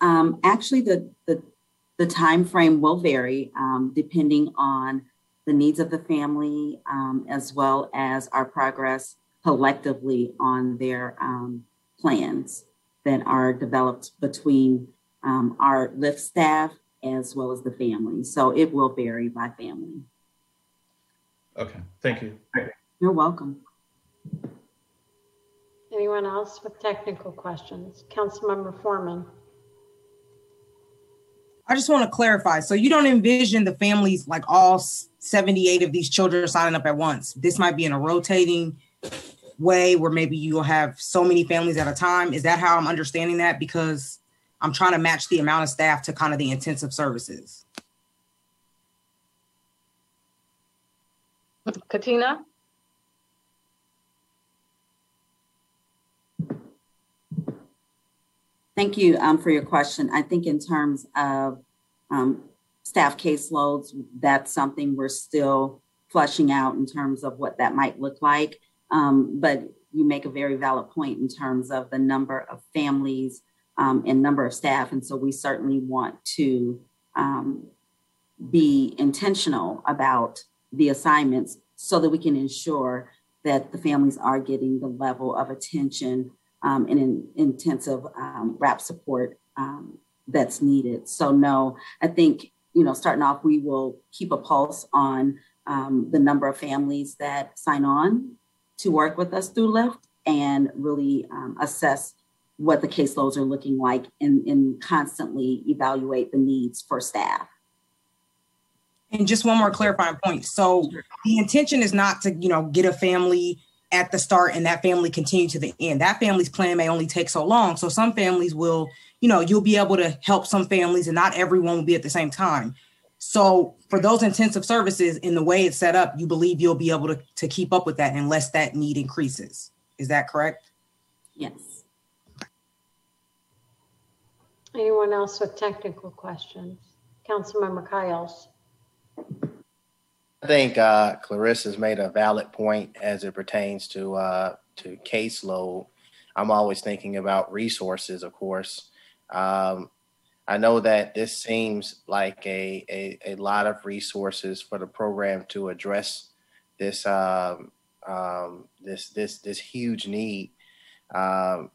Actually, the time frame will vary depending on the needs of the family, as well as our progress collectively on their plans that are developed between our Lift staff as well as the family. So it will vary by family. Okay, thank you. You're welcome. Anyone else with technical questions? Councilmember Foreman. I just want to clarify. So you don't envision the families, like all 78 of these children, signing up at once. This might be in a rotating way where maybe you'll have so many families at a time. Is that how I'm understanding that? Because I'm trying to match the amount of staff to kind of the intensive services. Katina? Thank you for your question. I think in terms of staff caseloads, that's something we're still fleshing out in terms of what that might look like. But you make a very valid point in terms of the number of families and number of staff. And so we certainly want to be intentional about the assignments so that we can ensure that the families are getting the level of attention and intensive wrap support that's needed. So no, I think you know, starting off, we will keep a pulse on the number of families that sign on to work with us through Lyft, and really assess what the caseloads are looking like, and constantly evaluate the needs for staff. And just one more clarifying point. So the intention is not to, you know, get a family at the start and that family continue to the end. That family's plan may only take so long. So some families will, you know, you'll be able to help some families and not everyone will be at the same time. So for those intensive services, in the way it's set up, you believe you'll be able to keep up with that unless that need increases. Is that correct? Yes. Anyone else with technical questions? Councilmember Kiles. I think Clarissa's made a valid point as it pertains to caseload. I'm always thinking about resources, of course. I know that this seems like a lot of resources for the program to address this this huge need. I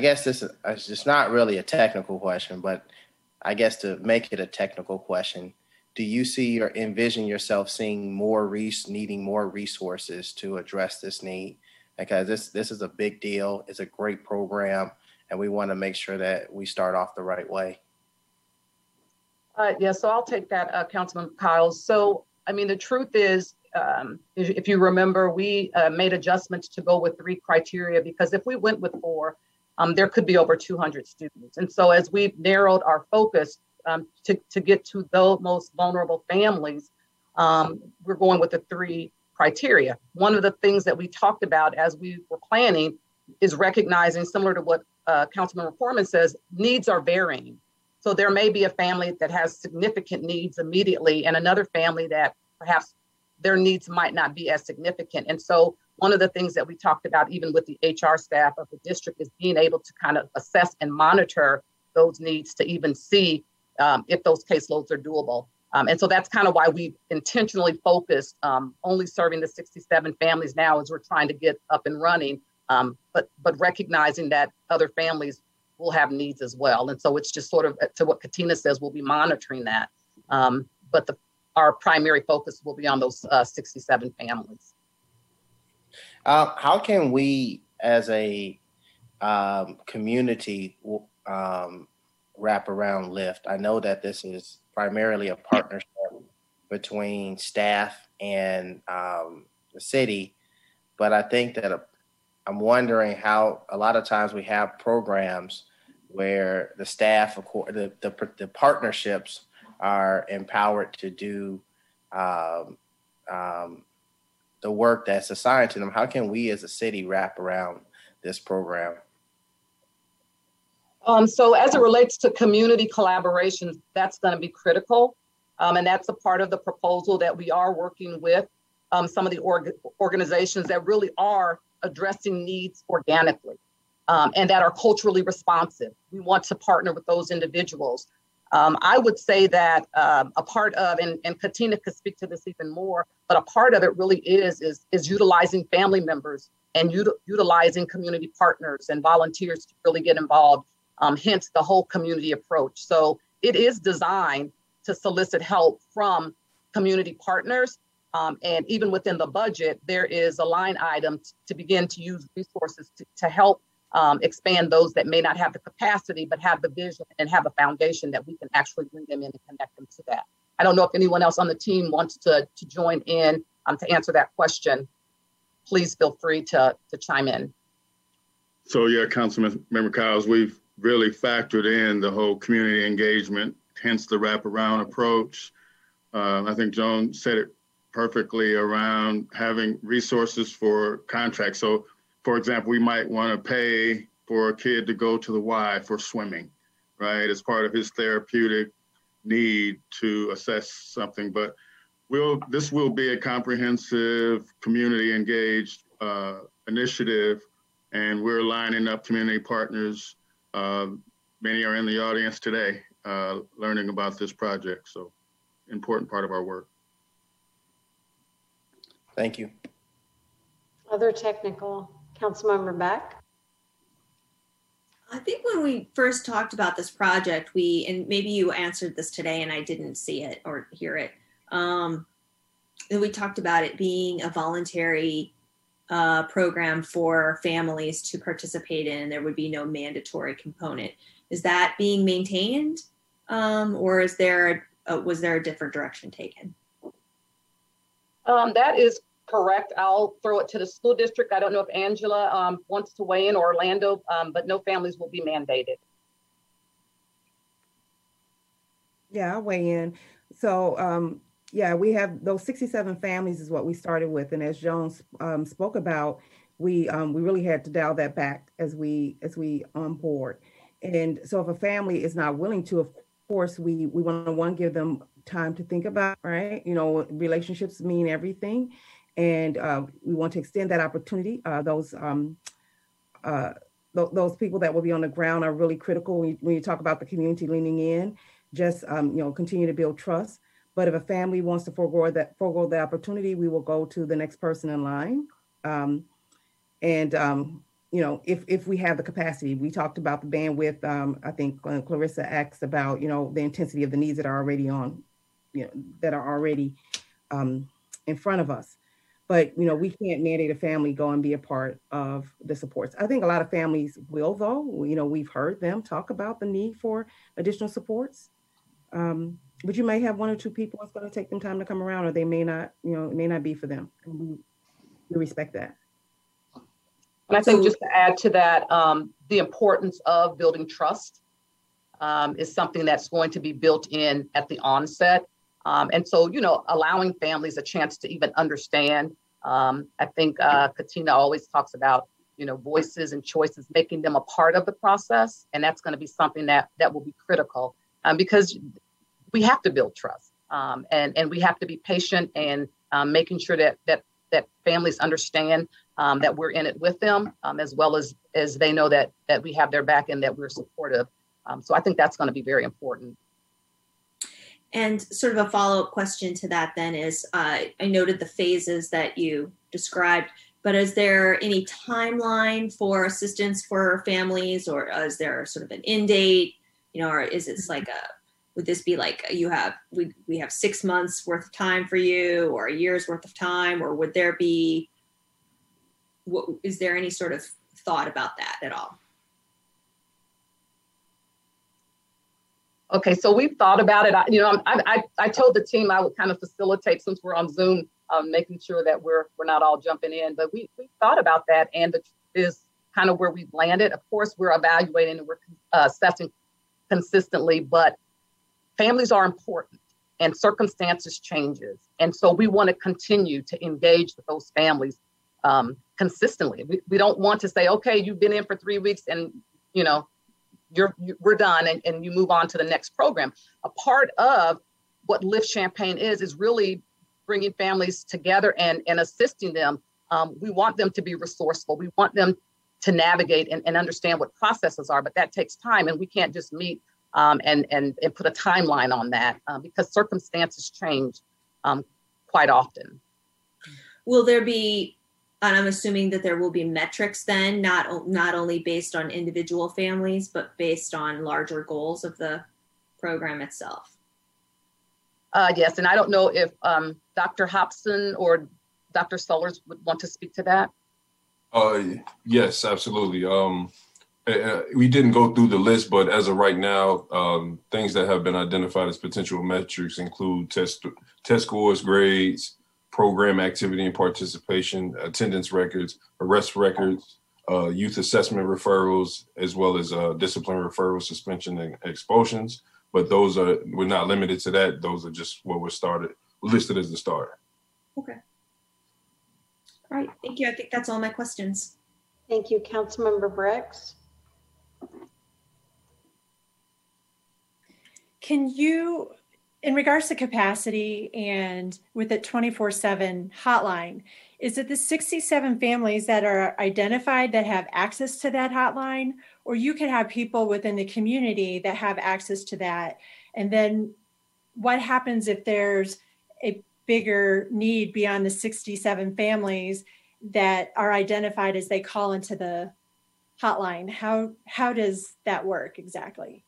guess this is, it's not really a technical question, but I guess to make it a technical question, do you see or envision yourself seeing more needing more resources to address this need? Because this is a big deal. It's a great program, and we want to make sure that we start off the right way. Yeah, so I'll take that, Councilman Kiles. So, I mean, the truth is, if you remember, we made adjustments to go with 3 criteria, because if we went with 4, there could be over 200 students. And so as we've narrowed our focus, to get to the most vulnerable families, we're going with the 3 criteria. One of the things that we talked about as we were planning is recognizing, similar to what Councilmember Foreman says, needs are varying. So there may be a family that has significant needs immediately and another family that perhaps their needs might not be as significant. And so one of the things that we talked about, even with the HR staff of the district, is being able to kind of assess and monitor those needs to even see if those caseloads are doable. And so that's kind of why we intentionally focused only serving the 67 families now as we're trying to get up and running, but recognizing that other families will have needs as well. And so it's just sort of, to what Katina says, we'll be monitoring that. But our primary focus will be on those 67 families. How can we as a community wrap around Lyft? I know that this is primarily a partnership between staff and the city, but I think that I'm wondering how a lot of times we have programs where the staff, of course, the partnerships are empowered to do the work that's assigned to them. How can we as a city wrap around this program? So as it relates to community collaborations, that's going to be critical. And that's a part of the proposal that we are working with some of the organizations that really are addressing needs organically and that are culturally responsive. We want to partner with those individuals. I would say that a part of, and Katina could speak to this even more, but a part of it really is utilizing family members and utilizing community partners and volunteers to really get involved. Hence the whole community approach. So it is designed to solicit help from community partners. And even within the budget, there is a line item to begin to use resources to help expand those that may not have the capacity, but have the vision and have a foundation that we can actually bring them in and connect them to that. I don't know if anyone else on the team wants to join in to answer that question. Please feel free to chime in. So yeah, Councilmember Kiles, we've really factored in the whole community engagement, hence the wraparound approach. I think Joan said it perfectly around having resources for contracts. So for example, we might want to pay for a kid to go to the Y for swimming, right? As part of his therapeutic need to assess something, but this will be a comprehensive community engaged initiative, and we're lining up community partners. Many are in the audience today learning about this project, so important part of our work. Thank you. Other technical, Councilmember Beck. I think when we first talked about this project, and maybe you answered this today and I didn't see it or hear it, and we talked about it being a voluntary program for families to participate in, and there would be no mandatory component. Is that being maintained, or is there was there a different direction taken? That is correct. I'll throw it to the school district. I don't know if Angela wants to weigh in, or Orlando, but no families will be mandated. Yeah, I'll weigh in. So yeah, we have those 67 families is what we started with. And as Joan spoke about, we really had to dial that back as we onboard. And so if a family is not willing to, of course, we want to give them time to think about, right? You know, relationships mean everything. And we want to extend that opportunity. Those people that will be on the ground are really critical when you talk about the community leaning in, just, you know, continue to build trust. But if a family wants to forego the opportunity, we will go to the next person in line. You know, if we have the capacity, we talked about the bandwidth. I think Clarissa asked about, you know, the intensity of the needs that are already on, you know, that are already in front of us. But, you know, we can't mandate a family go and be a part of the supports. I think a lot of families will, though. You know, we've heard them talk about the need for additional supports. But you may have one or two people it's going to take them time to come around, or they may not, you know, it may not be for them. And we respect that. And I think just to add to that, the importance of building trust is something that's going to be built in at the onset. And so, you know, allowing families a chance to even understand. I think Katina always talks about, you know, voices and choices, making them a part of the process. And that's going to be something that will be critical because we have to build trust and we have to be patient and making sure that families understand that we're in it with them, as well as they know that we have their back and that we're supportive. So I think that's going to be very important. And sort of a follow-up question to that then is, I noted the phases that you described, but is there any timeline for assistance for families, or is there sort of an end date, you know, or is it like would this be like we have 6 months worth of time for you, or a year's worth of time, or would there be, is there any sort of thought about that at all? Okay, so we've thought about it. I told the team I would kind of facilitate since we're on Zoom, making sure that we're not all jumping in, but we thought about that, and it is kind of where we've landed. Of course, we're evaluating and we're assessing consistently, but families are important and circumstances changes. And so we want to continue to engage with those families consistently. We don't want to say, okay, you've been in for 3 weeks and, you know, we're done and you move on to the next program. A part of what Lift Champaign is really bringing families together and assisting them. We want them to be resourceful. We want them to navigate and understand what processes are, but that takes time, and we can't just meet and put a timeline on that because circumstances change quite often. Will there be, and I'm assuming that there will be metrics then, not only based on individual families, but based on larger goals of the program itself? Yes, and I don't know if Dr. Hopson or Dr. Sellers would want to speak to that. Yes, absolutely. We didn't go through the list, but as of right now, things that have been identified as potential metrics include test scores, grades, program activity and participation, attendance records, arrest records, youth assessment referrals, as well as discipline referrals, suspension and expulsions. But those we're not limited to that. Those are just what was listed as the start. Okay. All right, thank you. I think that's all my questions. Thank you, Councilmember Briggs. Can you, in regards to capacity and with the 24/7 hotline, is it the 67 families that are identified that have access to that hotline, or you can have people within the community that have access to that? And then what happens if there's a bigger need beyond the 67 families that are identified as they call into the hotline? How does that work exactly?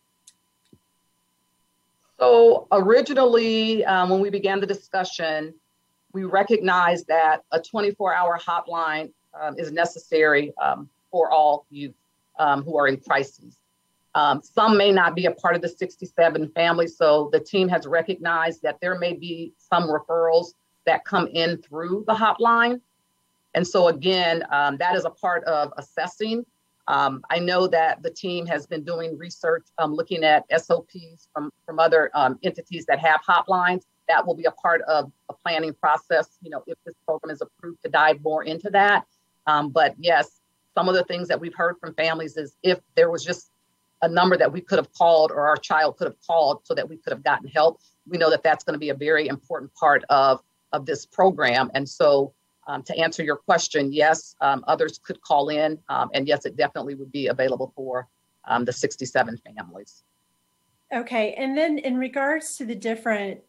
So originally, when we began the discussion, we recognized that a 24-hour hotline is necessary for all youth who are in crises. Some may not be a part of the 67 family, so the team has recognized that there may be some referrals that come in through the hotline. And so again, that is a part of assessing. I know that the team has been doing research, looking at SOPs from other entities that have hotlines. That will be a part of a planning process, you know, if this program is approved, to dive more into that. But yes, some of the things that we've heard from families is if there was just a number that we could have called or our child could have called so that we could have gotten help, we know that that's going to be a very important part of this program. And so to answer your question, yes, others could call in, and yes, it definitely would be available for the 67 families. Okay, and then in regards to the different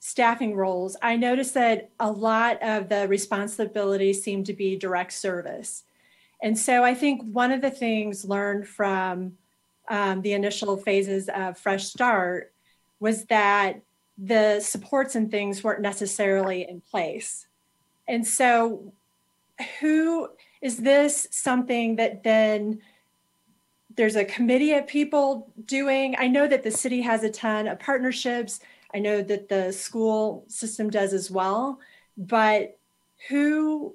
staffing roles, I noticed that a lot of the responsibilities seem to be direct service. And so I think one of the things learned from the initial phases of Fresh Start was that the supports and things weren't necessarily in place. And so who is this something that then there's a committee of people doing? I know that the city has a ton of partnerships. I know that the school system does as well, but who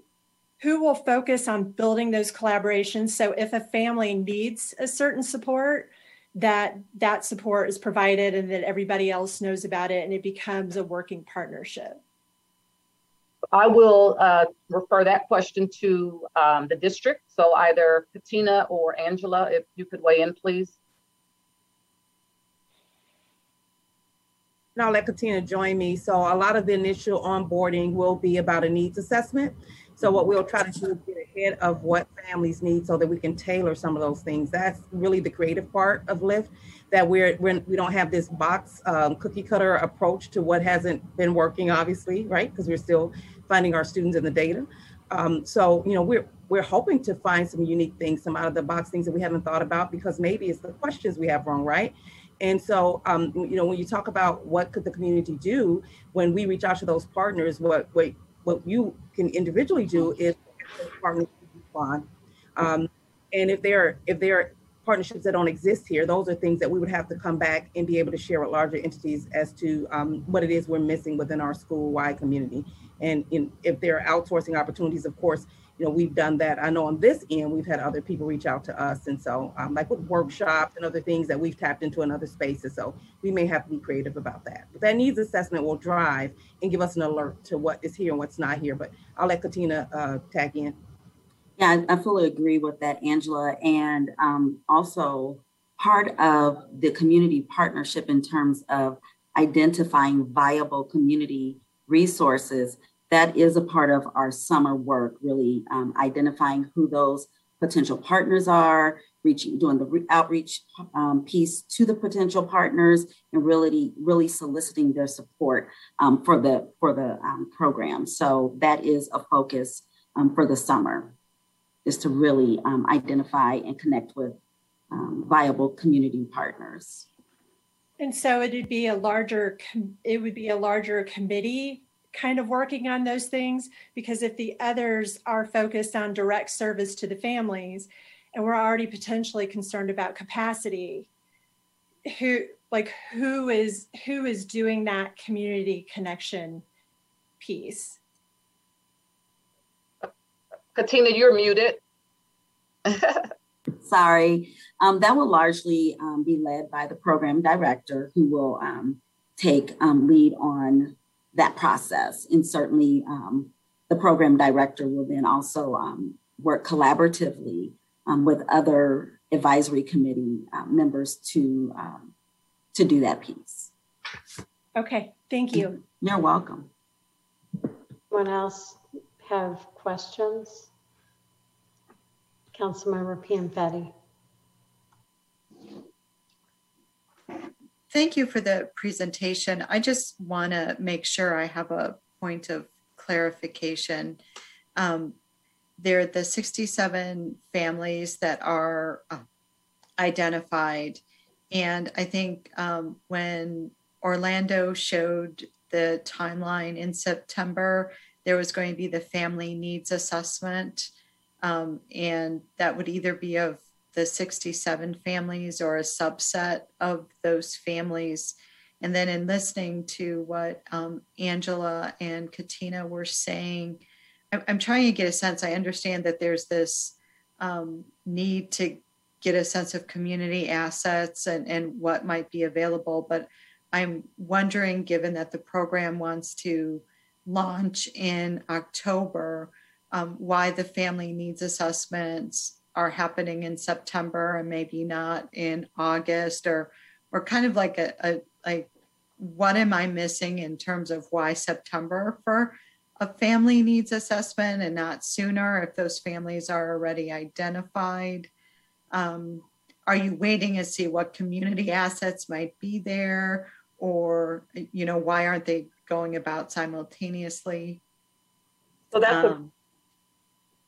will focus on building those collaborations? So if a family needs a certain support, that support is provided and that everybody else knows about it and it becomes a working partnership. I will refer that question to the district. So either Katina or Angela, if you could weigh in, please. And I'll let Katina join me. So a lot of the initial onboarding will be about a needs assessment. So what we'll try to do is get ahead of what families need so that we can tailor some of those things. That's really the creative part of Lift, that we don't have this box cookie cutter approach to what hasn't been working, obviously, right? Because we're still finding our students in the data. So, you know, we're hoping to find some unique things, some out of the box things that we haven't thought about, because maybe it's the questions we have wrong, right? And so, you know, when you talk about what could the community do, when we reach out to those partners, what you can individually do is partnerships respond. And if there are partnerships that don't exist here, those are things that we would have to come back and be able to share with larger entities as to what it is we're missing within our school-wide community. And if there are outsourcing opportunities, of course, you know, we've done that. I know on this end, we've had other people reach out to us. And so like with workshops and other things that we've tapped into in other spaces. So we may have to be creative about that. But that needs assessment will drive and give us an alert to what is here and what's not here. But I'll let Katina tag in. Yeah, I fully agree with that, Angela. And also part of the community partnership in terms of identifying viable community resources. That is a part of our summer work, really identifying who those potential partners are, doing the outreach piece to the potential partners, and really soliciting their support for the program. So that is a focus for the summer, is to really identify and connect with viable community partners. And so it would be a larger committee kind of working on those things, because if the others are focused on direct service to the families and we're already potentially concerned about capacity, who is doing that community connection piece? Katina, you're muted. Sorry. That will largely be led by the program director, who will take lead on that process. And certainly the program director will then also work collaboratively with other advisory committee members to do that piece. Okay, thank you. You're welcome. Anyone else have questions? Councilmember Pianfetti. Thank you for the presentation. I just want to make sure I have a point of clarification. they're the 67 families that are identified. And I think when Orlando showed the timeline in September, there was going to be the family needs assessment. And that would either be of the 67 families or a subset of those families. And then in listening to what Angela and Katina were saying, I'm trying to get a sense. I understand that there's this need to get a sense of community assets and what might be available. But I'm wondering, given that the program wants to launch in October, why the family needs assessments are happening in September and maybe not in August, or kind of like like, what am I missing in terms of why September for a family needs assessment and not sooner if those families are already identified? Are you waiting to see what community assets might be there, or, you know, why aren't they going about simultaneously? So that's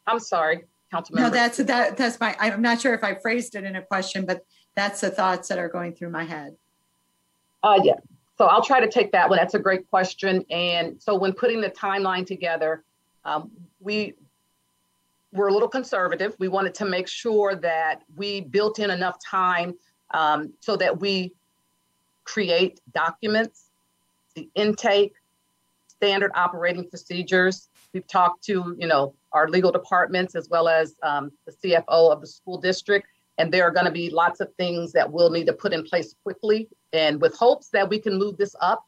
I'm sorry, Councilmember. No, that's my, I'm not sure if I phrased it in a question, but that's the thoughts that are going through my head. Yeah, so I'll try to take that one. That's a great question. And so when putting the timeline together, we were a little conservative. We wanted to make sure that we built in enough time so that we create documents, the intake, standard operating procedures. We've talked to, you know, our legal departments as well as the CFO of the school district. And there are going to be lots of things that we'll need to put in place quickly, and with hopes that we can move this up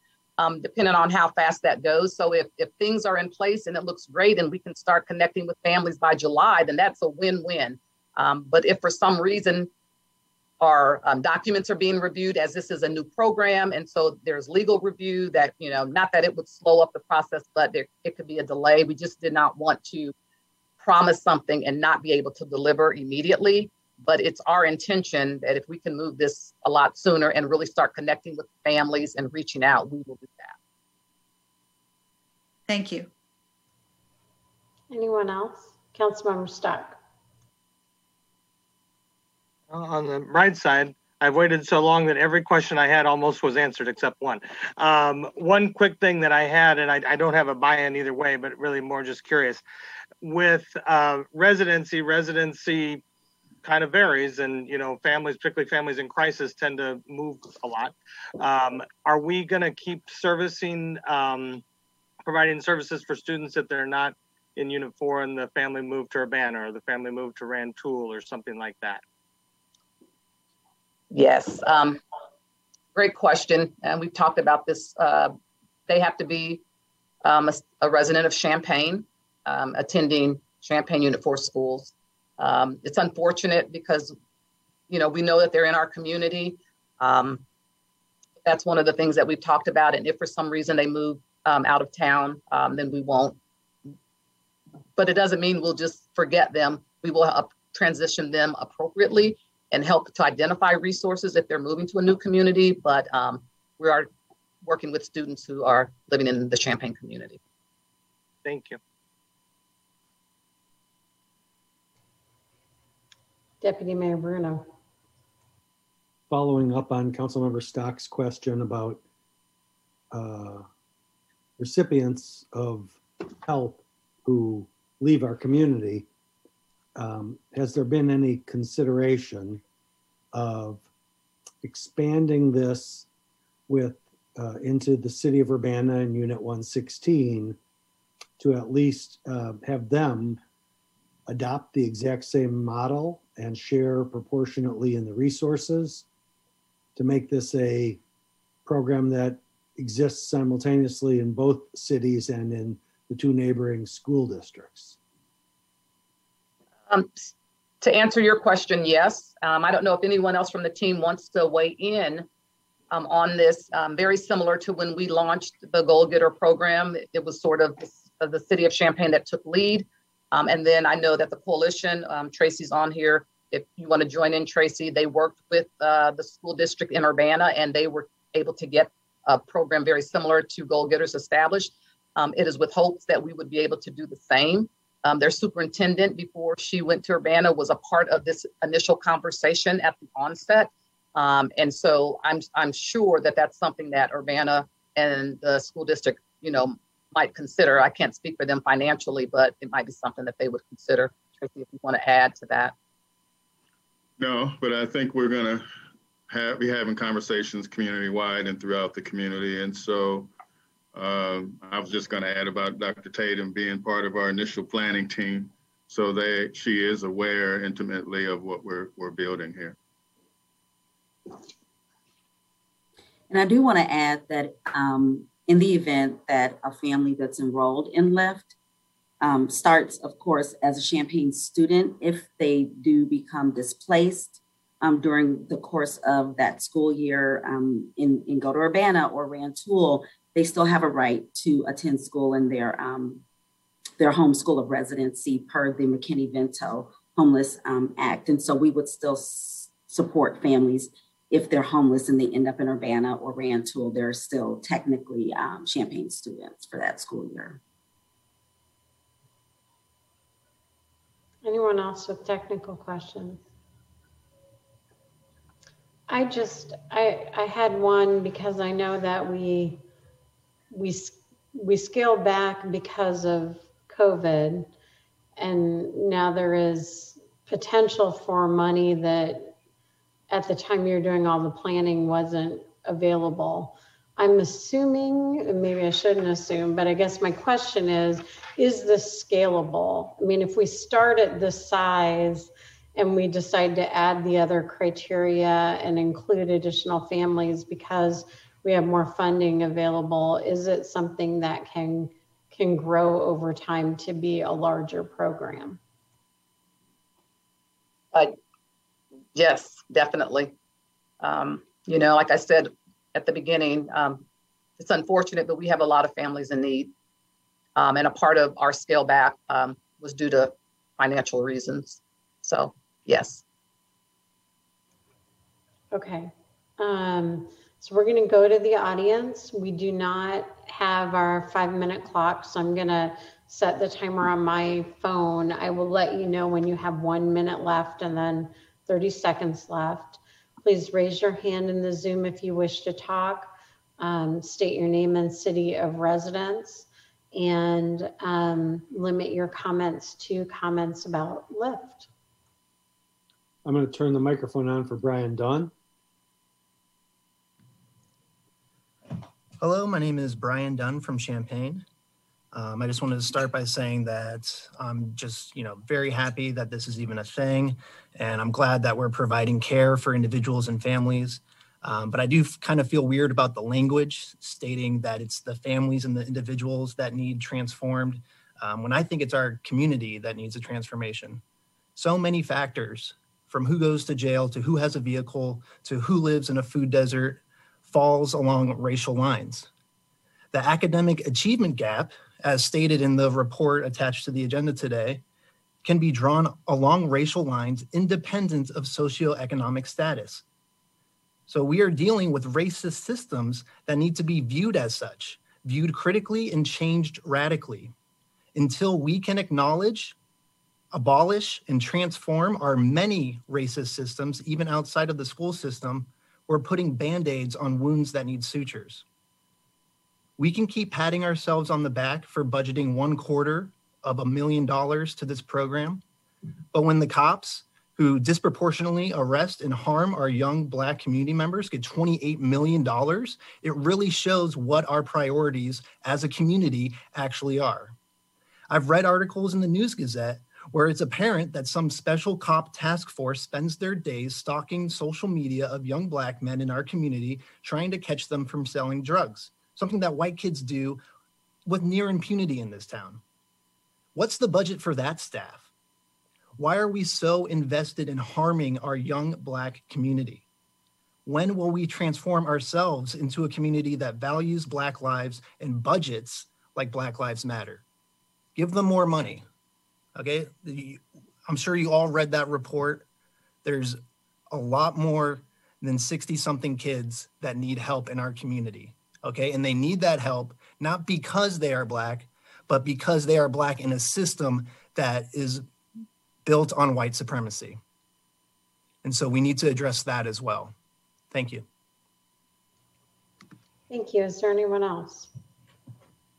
depending on how fast that goes. So if things are in place and it looks great and we can start connecting with families by July, then that's a win-win. But if for some reason our documents are being reviewed, as this is a new program, and so there's legal review that, you know, not that it would slow up the process, but it could be a delay. We just did not want to promise something and not be able to deliver immediately. But it's our intention that if we can move this a lot sooner and really start connecting with families and reaching out, we will do that. Thank you. Anyone else? Councilmember Stark. On the right side, I've waited so long that every question I had almost was answered except one. One quick thing that I had, and I don't have a buy-in either way, but really more just curious. With residency kind of varies, and, you know, families, particularly families in crisis, tend to move a lot. Are we going to keep providing services for students if they're not in Unit 4 and the family moved to Urbana or the family moved to Rantoul or something like that? Yes, great question. And we've talked about this. They have to be a resident of Champaign, attending Champaign Unit 4 schools. It's unfortunate because, you know, we know that they're in our community. That's one of the things that we've talked about. And if for some reason they move out of town, then we won't. But it doesn't mean we'll just forget them. We will transition them appropriately and help to identify resources if they're moving to a new community. But we are working with students who are living in the Champaign community. Thank you. Deputy Mayor Bruno. Following up on Councilmember Stock's question about recipients of help who leave our community, has there been any consideration of expanding this with into the city of Urbana and Unit 116 to at least have them adopt the exact same model and share proportionately in the resources to make this a program that exists simultaneously in both cities and in the two neighboring school districts? To answer your question, yes. I don't know if anyone else from the team wants to weigh in on this. Very similar to when we launched the Goal Getter program, it was sort of the city of Champaign that took lead. And then I know that the coalition, Tracy's on here, if you want to join in, Tracy, they worked with the school district in Urbana, and they were able to get a program very similar to Goal Getters established. It is with hopes that we would be able to do the same Their superintendent, before she went to Urbana, was a part of this initial conversation at the onset. And so I'm sure that that's something that Urbana and the school district, you know, might consider. I can't speak for them financially, but it might be something that they would consider. Tracy, if you want to add to that. No, but I think we're going to be having conversations community-wide and throughout the community. And so I was just going to add about Dr. Tatum being part of our initial planning team. So she is aware intimately of what we're building here. And I do want to add that in the event that a family that's enrolled in Lift starts, of course, as a Champaign student, if they do become displaced during the course of that school year and go to Urbana or Rantoul, they still have a right to attend school in their home school of residency per the McKinney-Vento Homeless Act. And so we would still support families if they're homeless and they end up in Urbana or Rantoul. They're still technically Champaign students for that school year. Anyone else with technical questions? I had one because I know that we scaled back because of COVID, and now there is potential for money that at the time you're doing all the planning wasn't available. I'm assuming, maybe I shouldn't assume, but I guess my question is this scalable? I mean, if we start at this size and we decide to add the other criteria and include additional families because we have more funding available, is it something that can grow over time to be a larger program? Yes, definitely. You know, like I said at the beginning, it's unfortunate, but we have a lot of families in need. And a part of our scale back was due to financial reasons. So, yes. Okay. So we're going to go to the audience. We do not have our 5-minute clock, so I'm going to set the timer on my phone. I will let you know when you have 1 minute left and then 30 seconds left. Please raise your hand in the Zoom if you wish to talk. State your name and city of residence, and limit your comments to comments about Lift. I'm going to turn the microphone on for Brian Dunn. Hello, my name is Brian Dunn from Champaign. I just wanted to start by saying that I'm just, you know, very happy that this is even a thing, and I'm glad that we're providing care for individuals and families. But I do kind of feel weird about the language stating that it's the families and the individuals that need transformed, when I think it's our community that needs a transformation. So many factors, from who goes to jail to who has a vehicle to who lives in a food desert, falls along racial lines. The academic achievement gap, as stated in the report attached to the agenda today, can be drawn along racial lines independent of socioeconomic status. So we are dealing with racist systems that need to be viewed as such, viewed critically and changed radically. Until we can acknowledge, abolish, and transform our many racist systems, even outside of the school system, we're putting Band-Aids on wounds that need sutures. We can keep patting ourselves on the back for budgeting $250,000 to this program, but when the cops who disproportionately arrest and harm our young Black community members get $28 million, it really shows what our priorities as a community actually are. I've read articles in the News Gazette where it's apparent that some special cop task force spends their days stalking social media of young Black men in our community, trying to catch them from selling drugs, something that white kids do with near impunity in this town. What's the budget for that staff? Why are we so invested in harming our young Black community? When will we transform ourselves into a community that values Black lives and budgets like Black Lives Matter? Give them more money, okay? I'm sure you all read that report. There's a lot more than 60-something kids that need help in our community, okay? And they need that help, not because they are Black, but because they are Black in a system that is built on white supremacy. And so we need to address that as well. Thank you. Thank you. Is there anyone else?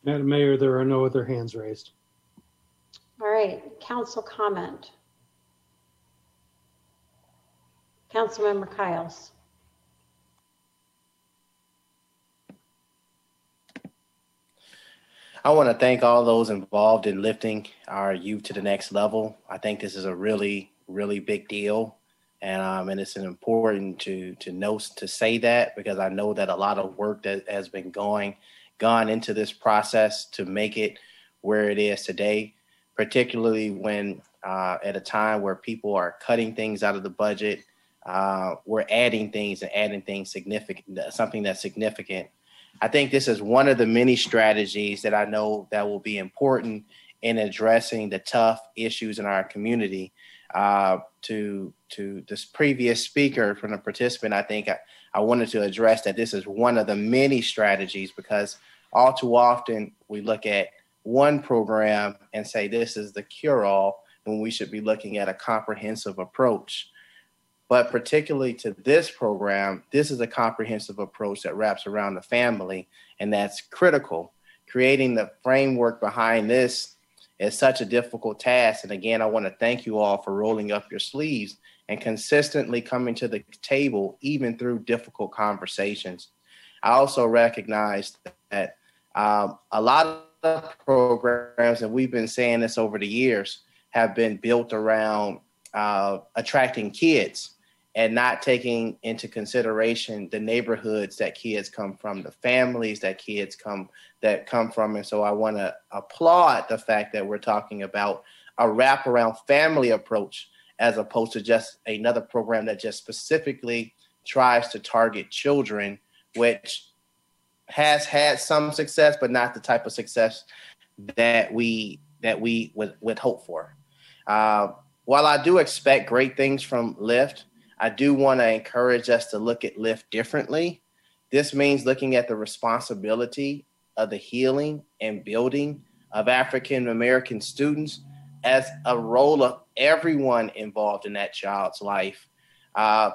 Madam Mayor, there are no other hands raised. All right, council comment. Councilmember Kiles. I want to thank all those involved in lifting our youth to the next level. I think this is a really, really big deal. And it's important to say that, because I know that a lot of work that has been gone into this process to make it where it is today, particularly when at a time where people are cutting things out of the budget, we're adding things and significant, something that's significant. I think this is one of the many strategies that I know that will be important in addressing the tough issues in our community. To this previous speaker from the participant, I think I wanted to address that this is one of the many strategies, because all too often we look at one program and say this is the cure-all, when we should be looking at a comprehensive approach. But particularly to this program, this is a comprehensive approach that wraps around the family, and that's critical. Creating the framework behind this is such a difficult task. And again, I want to thank you all for rolling up your sleeves and consistently coming to the table, even through difficult conversations. I also recognize that a lot of programs, and we've been saying this over the years, have been built around attracting kids and not taking into consideration the neighborhoods that kids come from, the families that kids come from. And so I want to applaud the fact that we're talking about a wraparound family approach, as opposed to just another program that just specifically tries to target children, which has had some success, but not the type of success that we would hope for. While I do expect great things from Lift, I do want to encourage us to look at Lift differently. This means looking at the responsibility of the healing and building of African American students as a role of everyone involved in that child's life.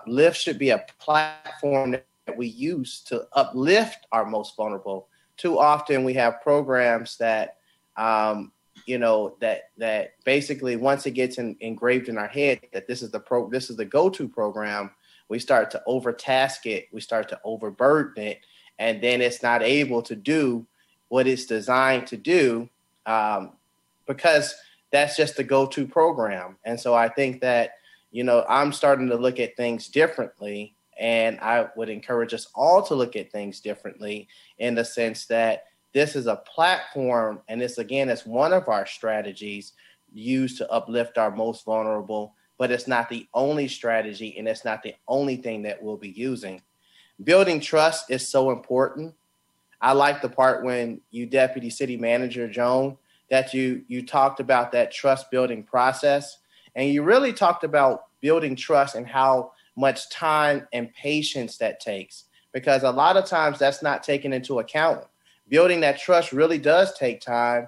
Lift should be a platform that we use to uplift our most vulnerable. Too often we have programs that, that basically once it gets engraved in our head that this is the go-to program, we start to overtask it, we start to overburden it, and then it's not able to do what it's designed to do because that's just the go-to program. And so I think that, I'm starting to look at things differently, and I would encourage us all to look at things differently, in the sense that this is a platform, and this, again, is one of our strategies used to uplift our most vulnerable, but it's not the only strategy, and it's not the only thing that we'll be using. Building trust is so important. I like the part when you, Deputy City Manager Joan, that you talked about that trust building process, and you really talked about building trust and how much time and patience that takes, because a lot of times that's not taken into account. Building that trust really does take time,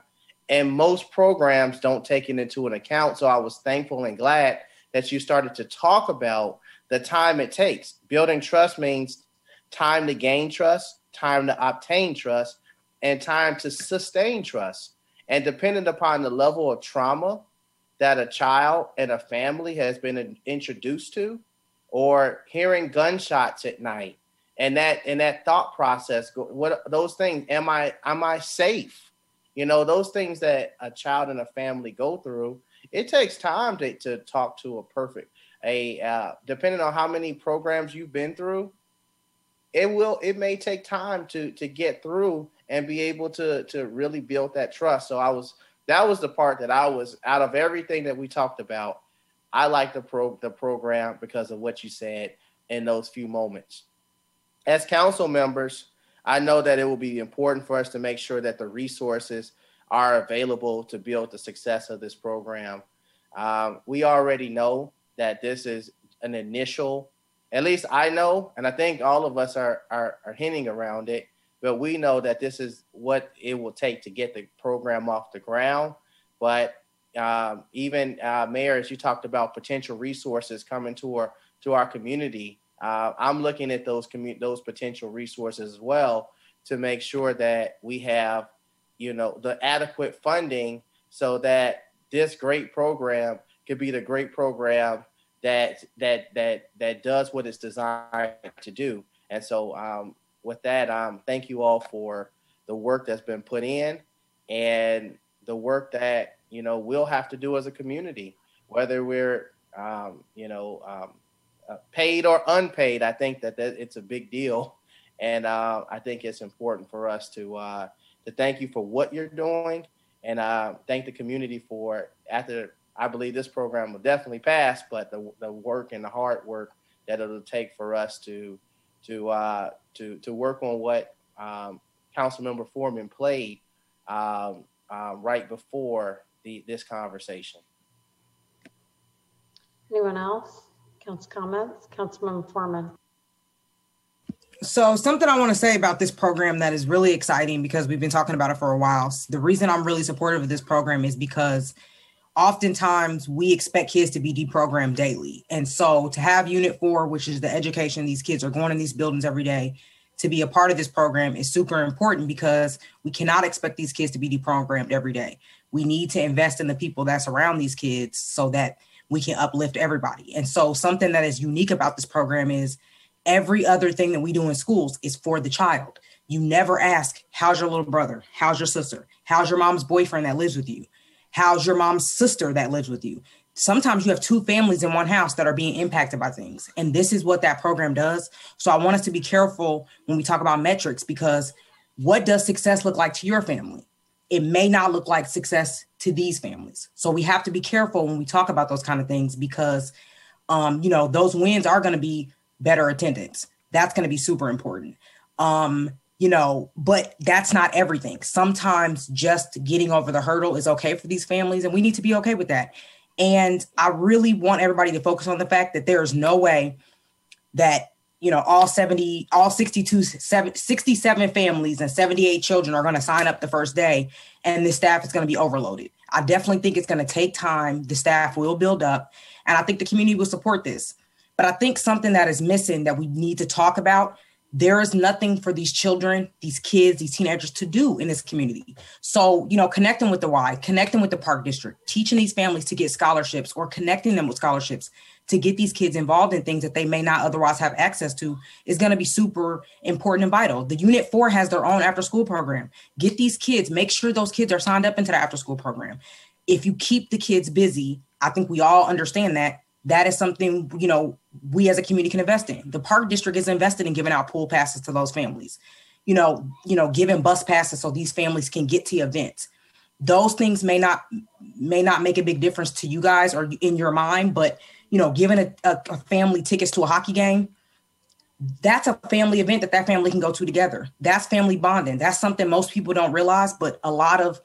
and most programs don't take it into an account. So I was thankful and glad that you started to talk about the time it takes. Building trust means time to gain trust, time to obtain trust, and time to sustain trust. And depending upon the level of trauma that a child and a family has been introduced to, or hearing gunshots at night, and that thought process, what those things, am I safe? Those things that a child and a family go through, it takes time to talk to depending on how many programs you've been through, it may take time to get through and be able to really build that trust. So that was the part that I was, out of everything that we talked about, I like the program because of what you said in those few moments. As council members, I know that it will be important for us to make sure that the resources are available to build the success of this program. We already know that this is an initial, at least I know, and I think all of us are hinting around it, but we know that this is what it will take to get the program off the ground. But even Mayor, as you talked about potential resources coming to our community, I'm looking at those potential resources as well to make sure that we have, you know, the adequate funding so that this great program could be the great program that does what it's designed to do. And so with that, thank you all for the work that's been put in and the work that, you know, we'll have to do as a community, whether we're, you know, paid or unpaid. I think that it's a big deal. And I think it's important for us to thank you for what you're doing and thank the community for, after I believe this program will definitely pass, but the work and the hard work that it'll take for us to work on what Councilmember Foreman played right before this conversation. Anyone else? Council comments? Councilmember Foreman. So something I want to say about this program that is really exciting, because we've been talking about it for a while. The reason I'm really supportive of this program is because oftentimes we expect kids to be deprogrammed daily. And so to have Unit 4, which is the education, these kids are going in these buildings every day, to be a part of this program is super important, because we cannot expect these kids to be deprogrammed every day. We need to invest in the people that surround these kids so that we can uplift everybody. And so something that is unique about this program is every other thing that we do in schools is for the child. You never ask, how's your little brother? How's your sister? How's your mom's boyfriend that lives with you? How's your mom's sister that lives with you? Sometimes you have two families in one house that are being impacted by things. And this is what that program does. So I want us to be careful when we talk about metrics, because what does success look like to your family? It may not look like success to these families. So we have to be careful when we talk about those kind of things, because, you know, those wins are going to be better attendance. That's going to be super important. You know, but that's not everything. Sometimes just getting over the hurdle is okay for these families, and we need to be okay with that. And I really want everybody to focus on the fact that there is no way that, you know, all 67 families and 78 children are going to sign up the first day and the staff is going to be overloaded. I definitely think it's going to take time. The staff will build up, and I think the community will support this. But I think something that is missing that we need to talk about, there is nothing for these children, these kids, these teenagers to do in this community. So, you know, connecting with the Y, connecting with the Park District, teaching these families to get scholarships or connecting them with scholarships to get these kids involved in things that they may not otherwise have access to is going to be super important and vital. The Unit 4 has their own after school program. Get these kids, make sure those kids are signed up into the after school program. If you keep the kids busy, I think we all understand that. That is something, you know, we as a community can invest in. The Park District is invested in giving out pool passes to those families, you know, giving bus passes so these families can get to events. Those things may not make a big difference to you guys or in your mind, but, you know, giving a family tickets to a hockey game, that's a family event that family can go to together. That's family bonding. That's something most people don't realize, but a lot of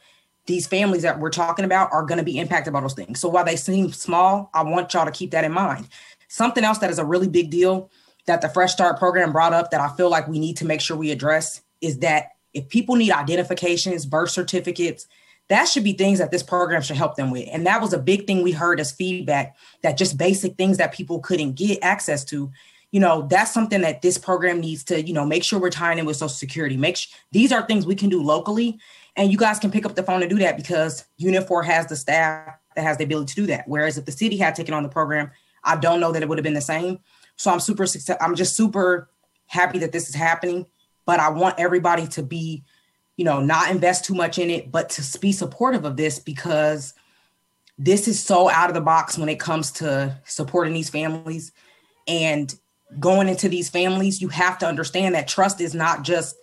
these families that we're talking about are going to be impacted by those things. So while they seem small, I want y'all to keep that in mind. Something else that is a really big deal that the Fresh Start program brought up that I feel like we need to make sure we address is that if people need identifications, birth certificates, that should be things that this program should help them with. And that was a big thing we heard as feedback, that just basic things that people couldn't get access to. You know, that's something that this program needs to, you know, make sure we're tying in with Social Security. These are things we can do locally. And you guys can pick up the phone and do that, because Unit 4 has the staff that has the ability to do that. Whereas if the city had taken on the program, I don't know that it would have been the same. So I'm just super happy that this is happening. But I want everybody to be, you know, not invest too much in it, but to be supportive of this, because this is so out of the box when it comes to supporting these families. And going into these families, you have to understand that trust is not just,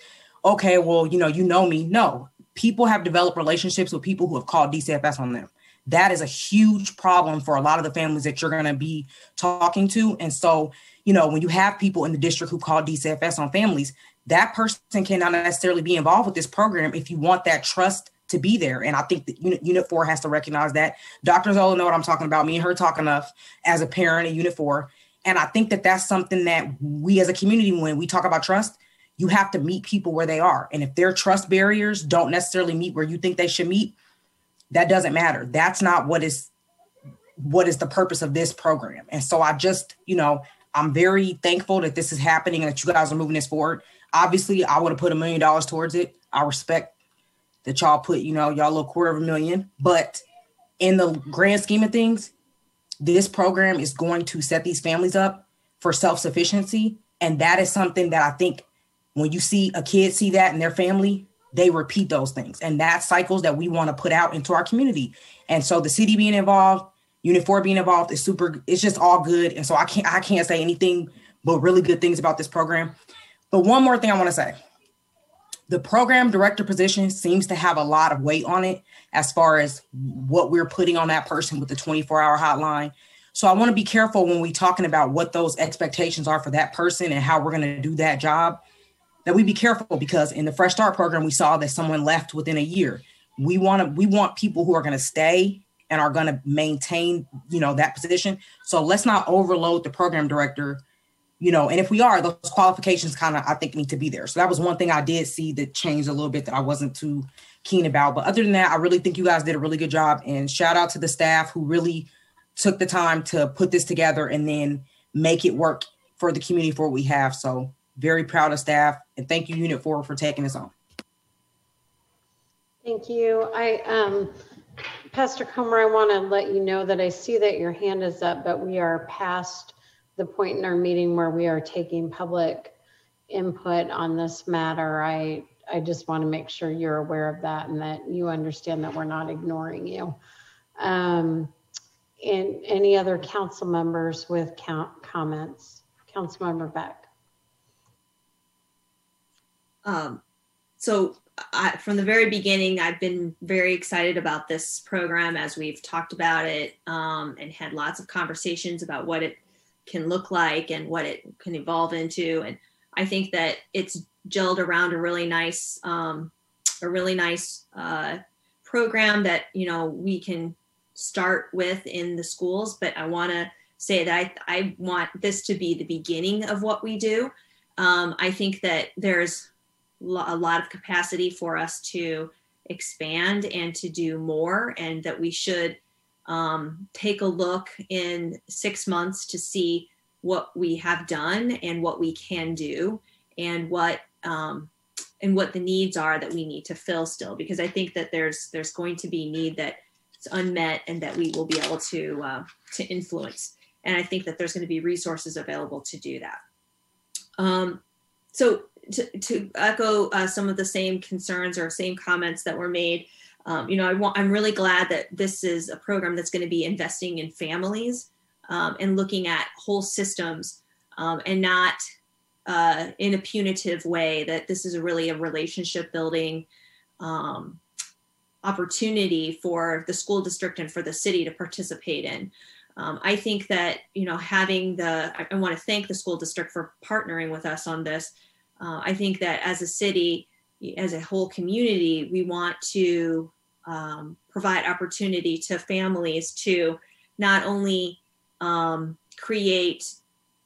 okay, well, you know me. No. People have developed relationships with people who have called DCFS on them. That is a huge problem for a lot of the families that you're going to be talking to. And so, you know, when you have people in the district who call DCFS on families, that person cannot necessarily be involved with this program if you want that trust to be there. And I think that Unit 4 has to recognize that. Dr. Zola know what I'm talking about. Me and her talk enough as a parent in Unit 4. And I think that that's something that we as a community, when we talk about trust, you have to meet people where they are. And if their trust barriers don't necessarily meet where you think they should meet, That doesn't matter. That's not what is the purpose of this program. And so I just, I'm very thankful that this is happening and that you guys are moving this forward. Obviously, I would have put $1 million towards it. I respect that y'all put, y'all little $250,000, but in the grand scheme of things, this program is going to set these families up for self-sufficiency. And that is something that I think when you see a kid see that in their family, they repeat those things. And that's cycles that we want to put out into our community. And so the city being involved, Unit 4 being involved is super, it's just all good. And so I can't say anything but really good things about this program. But one more thing I want to say, the program director position seems to have a lot of weight on it as far as what we're putting on that person with the 24-hour hotline. So I want to be careful when we're talking about what those expectations are for that person and how we're going to do that job, that we be careful, because in the Fresh Start program, we saw that someone left within a year. We want people who are going to stay and are going to maintain, that position. So let's not overload the program director, and if we are, those qualifications kind of, I think, need to be there. So that was one thing I did see that changed a little bit that I wasn't too keen about. But other than that, I really think you guys did a really good job, and shout out to the staff who really took the time to put this together and then make it work for the community for what we have. So very proud of staff, and thank you, Unit 4, for taking this on. Thank you. Pastor Comer, I want to let you know that I see that your hand is up, but we are past the point in our meeting where we are taking public input on this matter. I just want to make sure you're aware of that and that you understand that we're not ignoring you. And any other council members with comments? Councilmember Beck. From the very beginning, I've been very excited about this program as we've talked about it and had lots of conversations about what it can look like and what it can evolve into. And I think that it's gelled around a really nice program that, we can start with in the schools. But I want to say that I want this to be the beginning of what we do. I think that there's a lot of capacity for us to expand and to do more, and that we should take a look in 6 months to see what we have done and what we can do and what the needs are that we need to fill still, because I think that there's going to be need that's unmet and that we will be able to influence. And I think that there's going to be resources available to do that. To echo some of the same concerns or same comments that were made, I'm really glad that this is a program that's going to be investing in families and looking at whole systems and not in a punitive way, that this is really a relationship building opportunity for the school district and for the city to participate in. I think that, I want to thank the school district for partnering with us on this. I think that as a city, as a whole community, we want to provide opportunity to families to not only create,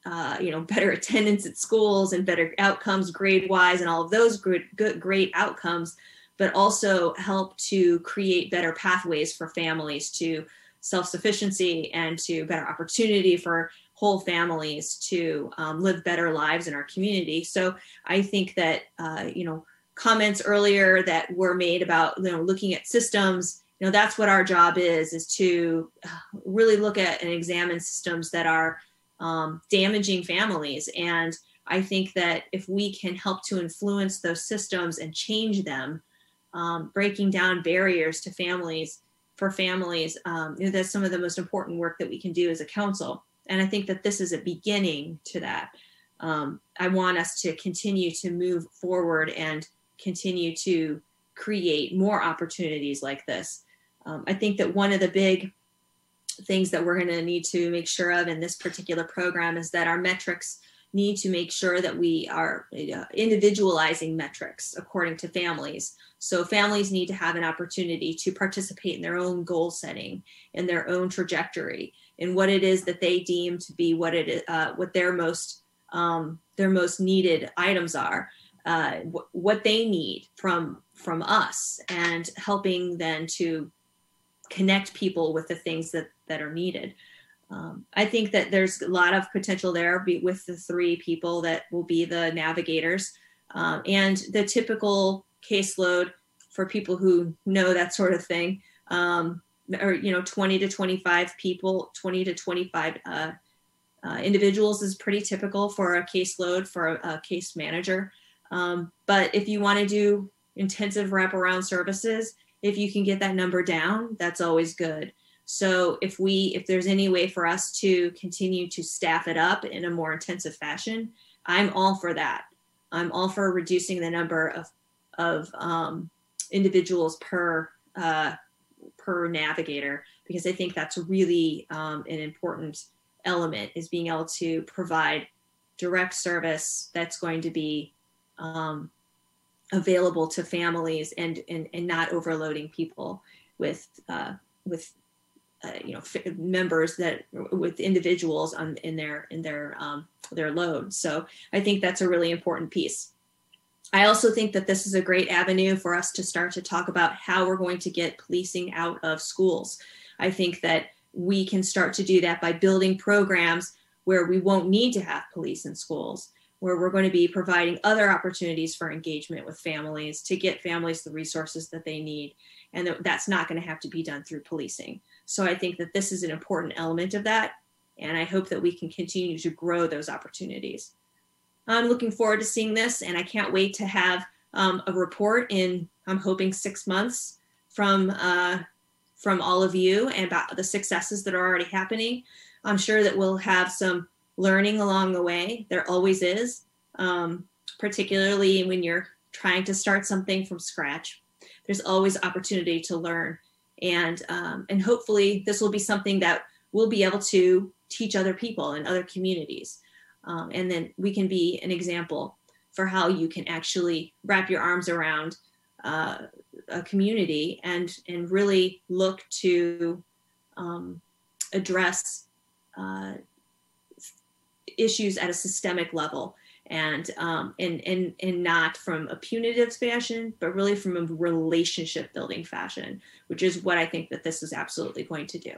better attendance at schools and better outcomes grade-wise and all of those great outcomes, but also help to create better pathways for families to self-sufficiency and to better opportunity for whole families to live better lives in our community. So I think that, comments earlier that were made about, looking at systems, that's what our job is to really look at and examine systems that are damaging families. And I think that if we can help to influence those systems and change them, breaking down barriers to families, for families, that's some of the most important work that we can do as a council. And I think that this is a beginning to that. I want us to continue to move forward and continue to create more opportunities like this. I think that one of the big things that we're going to need to make sure of in this particular program is that our metrics need to make sure that we are individualizing metrics according to families. So families need to have an opportunity to participate in their own goal setting and their own trajectory, and what it is that they deem to be what it is, what their most needed items are, what they need from us, and helping then to connect people with the things that are needed. I think that there's a lot of potential there with the three people that will be the navigators, and the typical caseload for people who know that sort of thing, or, 20 to 25 people, 20 to 25 individuals is pretty typical for a caseload for a case manager. But if you want to do intensive wraparound services, if you can get that number down, that's always good. So if there's any way for us to continue to staff it up in a more intensive fashion, I'm all for that. I'm all for reducing the number of individuals per navigator, because I think that's really an important element, is being able to provide direct service that's going to be available to families and not overloading people with individuals in their load. So I think that's a really important piece. I also think that this is a great avenue for us to start to talk about how we're going to get policing out of schools. I think that we can start to do that by building programs where we won't need to have police in schools, where we're going to be providing other opportunities for engagement with families to get families the resources that they need. And that's not going to have to be done through policing. So I think that this is an important element of that. And I hope that we can continue to grow those opportunities. I'm looking forward to seeing this, and I can't wait to have a report in, I'm hoping, 6 months from all of you, and about the successes that are already happening. I'm sure that we'll have some learning along the way. There always is, particularly when you're trying to start something from scratch. There's always opportunity to learn, and hopefully this will be something that we'll be able to teach other people in other communities. And then we can be an example for how you can actually wrap your arms around a community and really look to address issues at a systemic level, and not from a punitive fashion, but really from a relationship building fashion, which is what I think that this is absolutely going to do.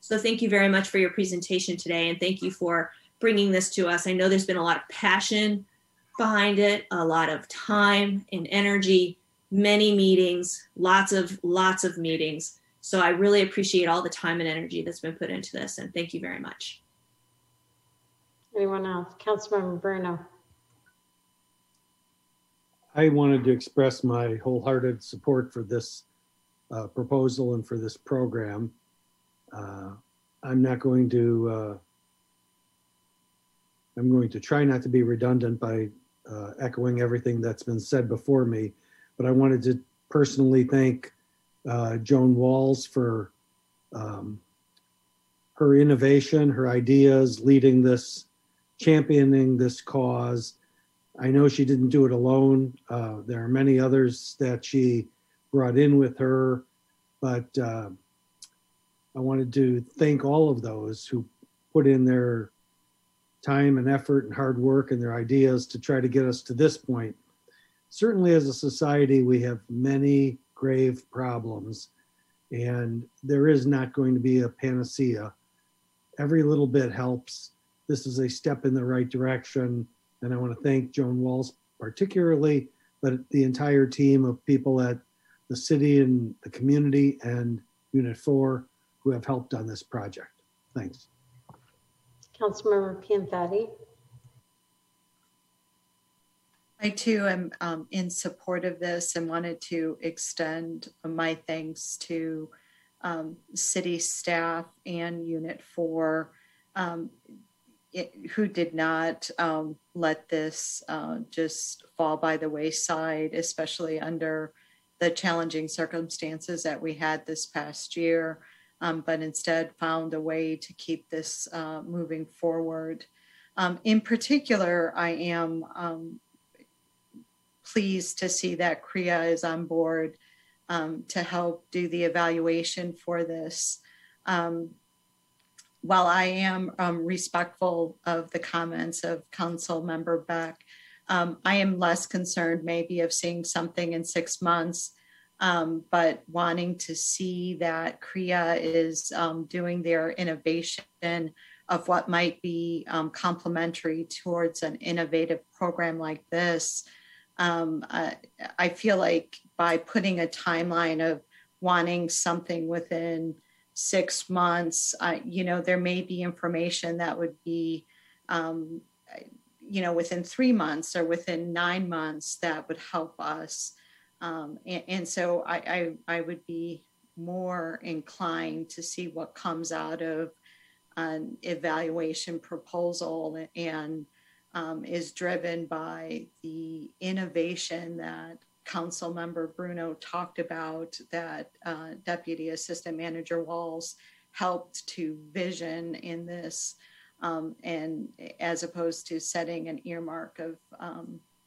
So thank you very much for your presentation today, and thank you for bringing this to us. I know there's been a lot of passion behind it, a lot of time and energy, many meetings, lots of meetings. So I really appreciate all the time and energy that's been put into this, and thank you very much. Anyone else? Councilmember Bruno. I wanted to express my wholehearted support for this proposal and for this program. I'm not going to I'm going to try not to be redundant by echoing everything that's been said before me, but I wanted to personally thank Joan Walls for her innovation, her ideas, leading this, championing this cause. I know she didn't do it alone. There are many others that she brought in with her, but I wanted to thank all of those who put in their time and effort and hard work and their ideas to try to get us to this point. Certainly as a society, we have many grave problems, and there is not going to be a panacea. Every little bit helps. This is a step in the right direction, and I want to thank Joan Walls particularly, but the entire team of people at the city and the community and Unit 4 who have helped on this project. Thanks. Councilmember Pianfetti. I too am in support of this and wanted to extend my thanks to city staff and Unit 4 who did not let this just fall by the wayside, especially under the challenging circumstances that we had this past year. But instead found a way to keep this moving forward. In particular, I am pleased to see that CREA is on board to help do the evaluation for this. While I am respectful of the comments of Council Member Beck, I am less concerned maybe of seeing something in 6 months but wanting to see that CREA is doing their innovation of what might be complementary towards an innovative program like this. I feel like by putting a timeline of wanting something within 6 months, you know, there may be information that would be, you know, within 3 months or within 9 months that would help us. And so I would be more inclined to see what comes out of an evaluation proposal and is driven by the innovation that Council Member Bruno talked about, that Deputy Assistant Manager Walls helped to vision in this, and as opposed to setting an earmark of,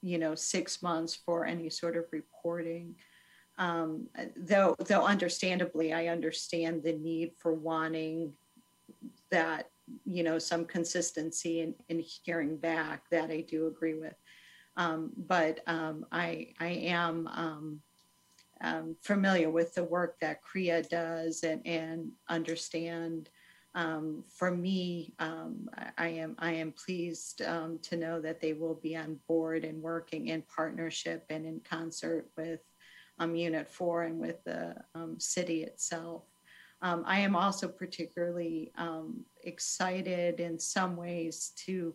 you know, 6 months for any sort of reporting. Though understandably, I understand the need for wanting that, you know, some consistency in hearing back, that I do agree with. But I am familiar with the work that CREA does and understand. For me, I am pleased to know that they will be on board and working in partnership and in concert with Unit 4 and with the city itself. I am also particularly excited in some ways to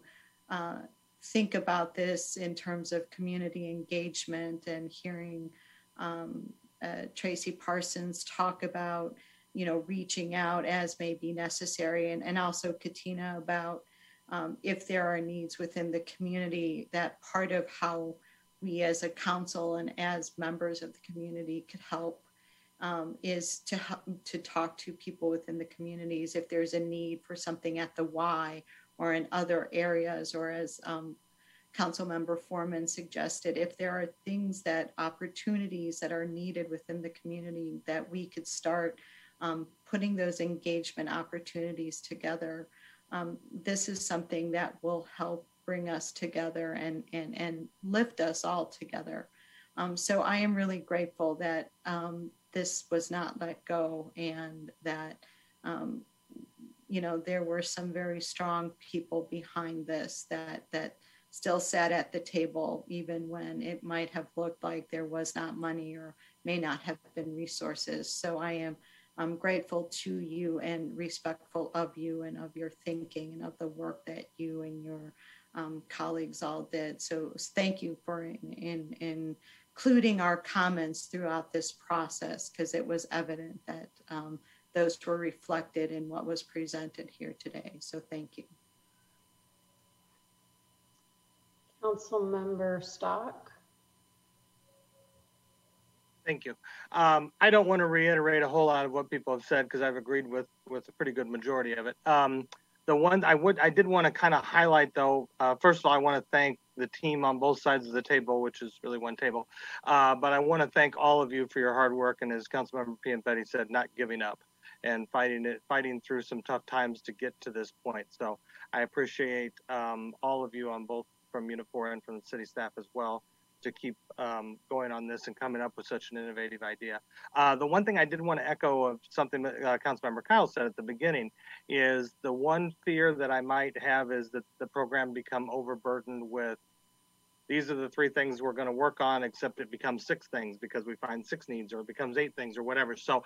think about this in terms of community engagement, and hearing Tracy Parsons talk about, you know, reaching out as may be necessary, and also Katina about if there are needs within the community, that part of how we as a council and as members of the community could help is to talk to people within the communities if there's a need for something at the Y or in other areas, or as Councilmember Foreman suggested, if there are things that opportunities that are needed within the community, that we could start putting those engagement opportunities together. This is something that will help bring us together and lift us all together. So I am really grateful that this was not let go, and that you know, there were some very strong people behind this that still sat at the table, even when it might have looked like there was not money or may not have been resources. So I'm grateful to you and respectful of you and of your thinking and of the work that you and your colleagues all did. So thank you for including our comments throughout this process, because it was evident that those were reflected in what was presented here today. So thank you. Councilmember Stock. Thank you. I don't want to reiterate a whole lot of what people have said, because I've agreed with a pretty good majority of it. The one I did want to kind of highlight, though, first of all, I want to thank the team on both sides of the table, which is really one table. But I want to thank all of you for your hard work, and as Councilmember Pianfetti said, not giving up and fighting through some tough times to get to this point. So I appreciate all of you on both, from Unit 4 and from the city staff as well, to keep going on this and coming up with such an innovative idea. The one thing I did want to echo of something that Councilmember Kyle said at the beginning is the one fear that I might have is that the program become overburdened with, these are the 3 things we're going to work on, except it becomes 6 things because we find 6 needs, or it becomes 8 things or whatever. So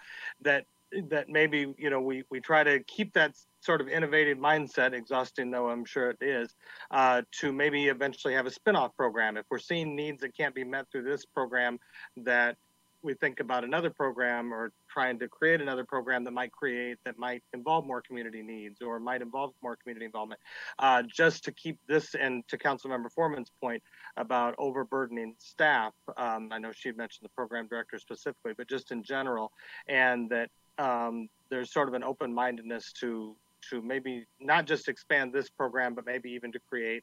that maybe, you know, we try to keep that sort of innovative mindset, exhausting though I'm sure it is, to maybe eventually have a spin-off program. If we're seeing needs that can't be met through this program, that we think about another program, or trying to create another program that might involve more community needs, or might involve more community involvement, just to keep this. And to Councilmember Foreman's point about overburdening staff, I know she had mentioned the program director specifically, but just in general, and that there's sort of an open-mindedness to maybe not just expand this program, but maybe even to create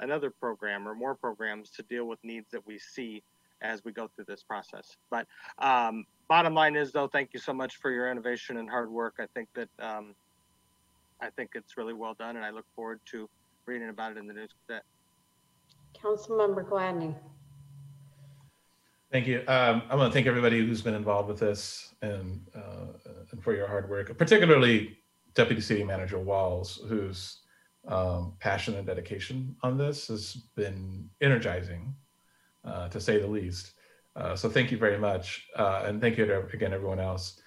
another program or more programs to deal with needs that we see as we go through this process. But bottom line is, though, thank you so much for your innovation and hard work. I think that I think it's really well done, and I look forward to reading about it in the News Gazette. Councilmember Gladney. Thank you. I want to thank everybody who's been involved with this and for your hard work, particularly Deputy City Manager Walls, whose passion and dedication on this has been energizing, to say the least. So thank you very much. And thank you to, again, everyone else.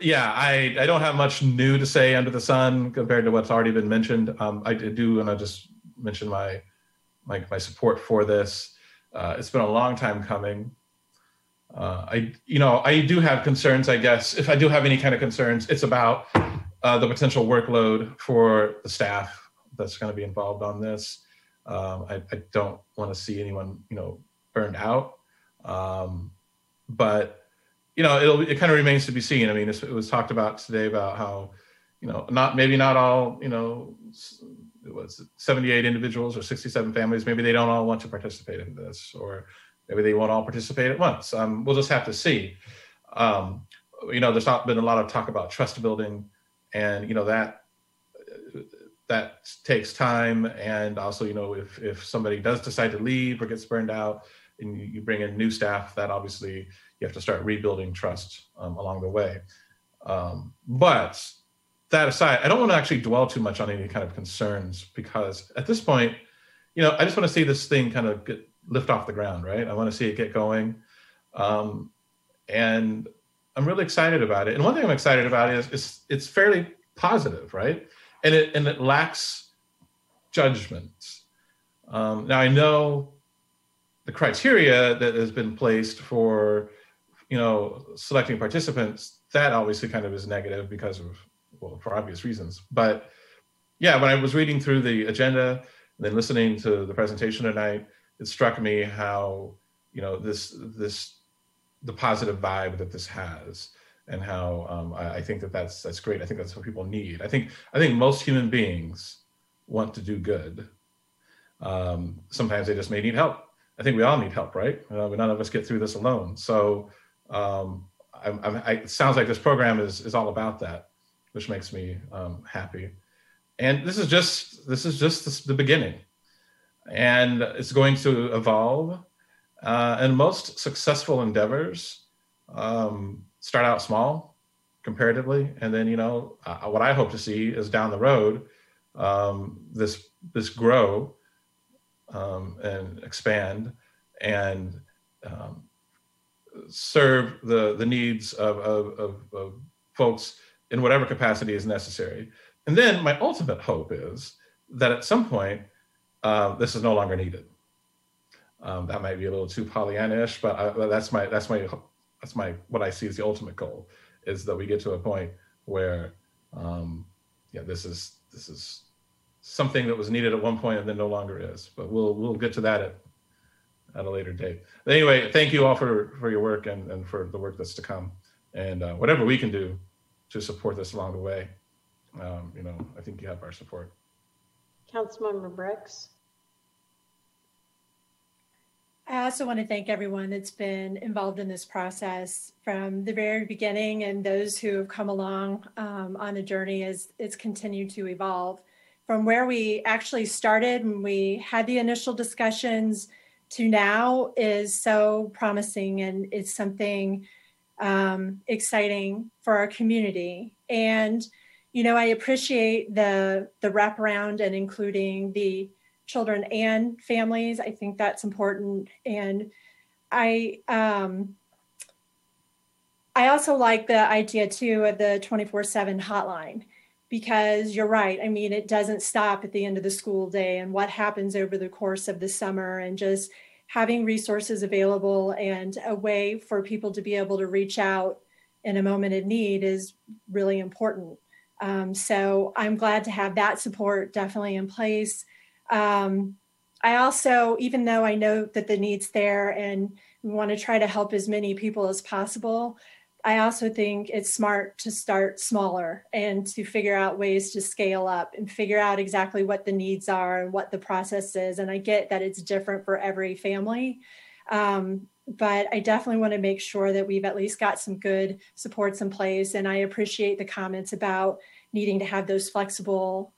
Yeah, I don't have much new to say under the sun compared to what's already been mentioned. I do want to just mention my support for this. It's been a long time coming. I do have concerns, I guess. If I do have any kind of concerns, it's about the potential workload for the staff that's going to be involved on this. I don't want to see anyone, burned out. But it kind of remains to be seen. I mean, it was talked about today about how, not all, it was 78 individuals or 67 families. Maybe they don't all want to participate in this, or maybe they won't all participate at once. We'll just have to see. There's not been a lot of talk about trust building, and that takes time. And also, if somebody does decide to leave or gets burned out, and you bring in new staff, that obviously you have to start rebuilding trust along the way. But that aside, I don't want to actually dwell too much on any kind of concerns, because at this point, I just want to see this thing kind of lift off the ground, right? I want to see it get going. And I'm really excited about it. And one thing I'm excited about is it's fairly positive, right? And it lacks judgment. Now, I know the criteria that has been placed for, selecting participants, that obviously kind of is negative because of, for obvious reasons. But yeah, when I was reading through the agenda and then listening to the presentation tonight, it struck me how, the positive vibe that this has, and how I think that's great. I think that's what people need. I think most human beings want to do good. Sometimes they just may need help. I think we all need help, right? None of us get through this alone. So it sounds like this program is all about that, which makes me happy. And this is just the beginning, and it's going to evolve. And most successful endeavors start out small comparatively, and then what I hope to see is down the road this grow and expand and serve the needs of folks in whatever capacity is necessary. And then my ultimate hope is that at some point this is no longer needed. That might be a little too Pollyannish, but that's what I see as the ultimate goal, is that we get to a point where this is something that was needed at one point and then no longer is. But we'll get to that at a later date. Anyway, thank you all for your work and for the work that's to come, and whatever we can do to support this along the way. I think you have our support. Councilmember Bricks. I also want to thank everyone that's been involved in this process from the very beginning, and those who have come along on the journey as it's continued to evolve. From where we actually started and we had the initial discussions to now is so promising, and it's something exciting for our community. And, I appreciate the wraparound and including the children and families. I think that's important. And I also like the idea too of the 24/7 hotline. Because you're right. I mean, it doesn't stop at the end of the school day, and what happens over the course of the summer, and just having resources available and a way for people to be able to reach out in a moment of need is really important. So I'm glad to have that support definitely in place. I also, even though I know that the need's there and we want to try to help as many people as possible, I also think it's smart to start smaller and to figure out ways to scale up and figure out exactly what the needs are and what the process is. And I get that it's different for every family, but I definitely want to make sure that we've at least got some good supports in place. And I appreciate the comments about needing to have those flexible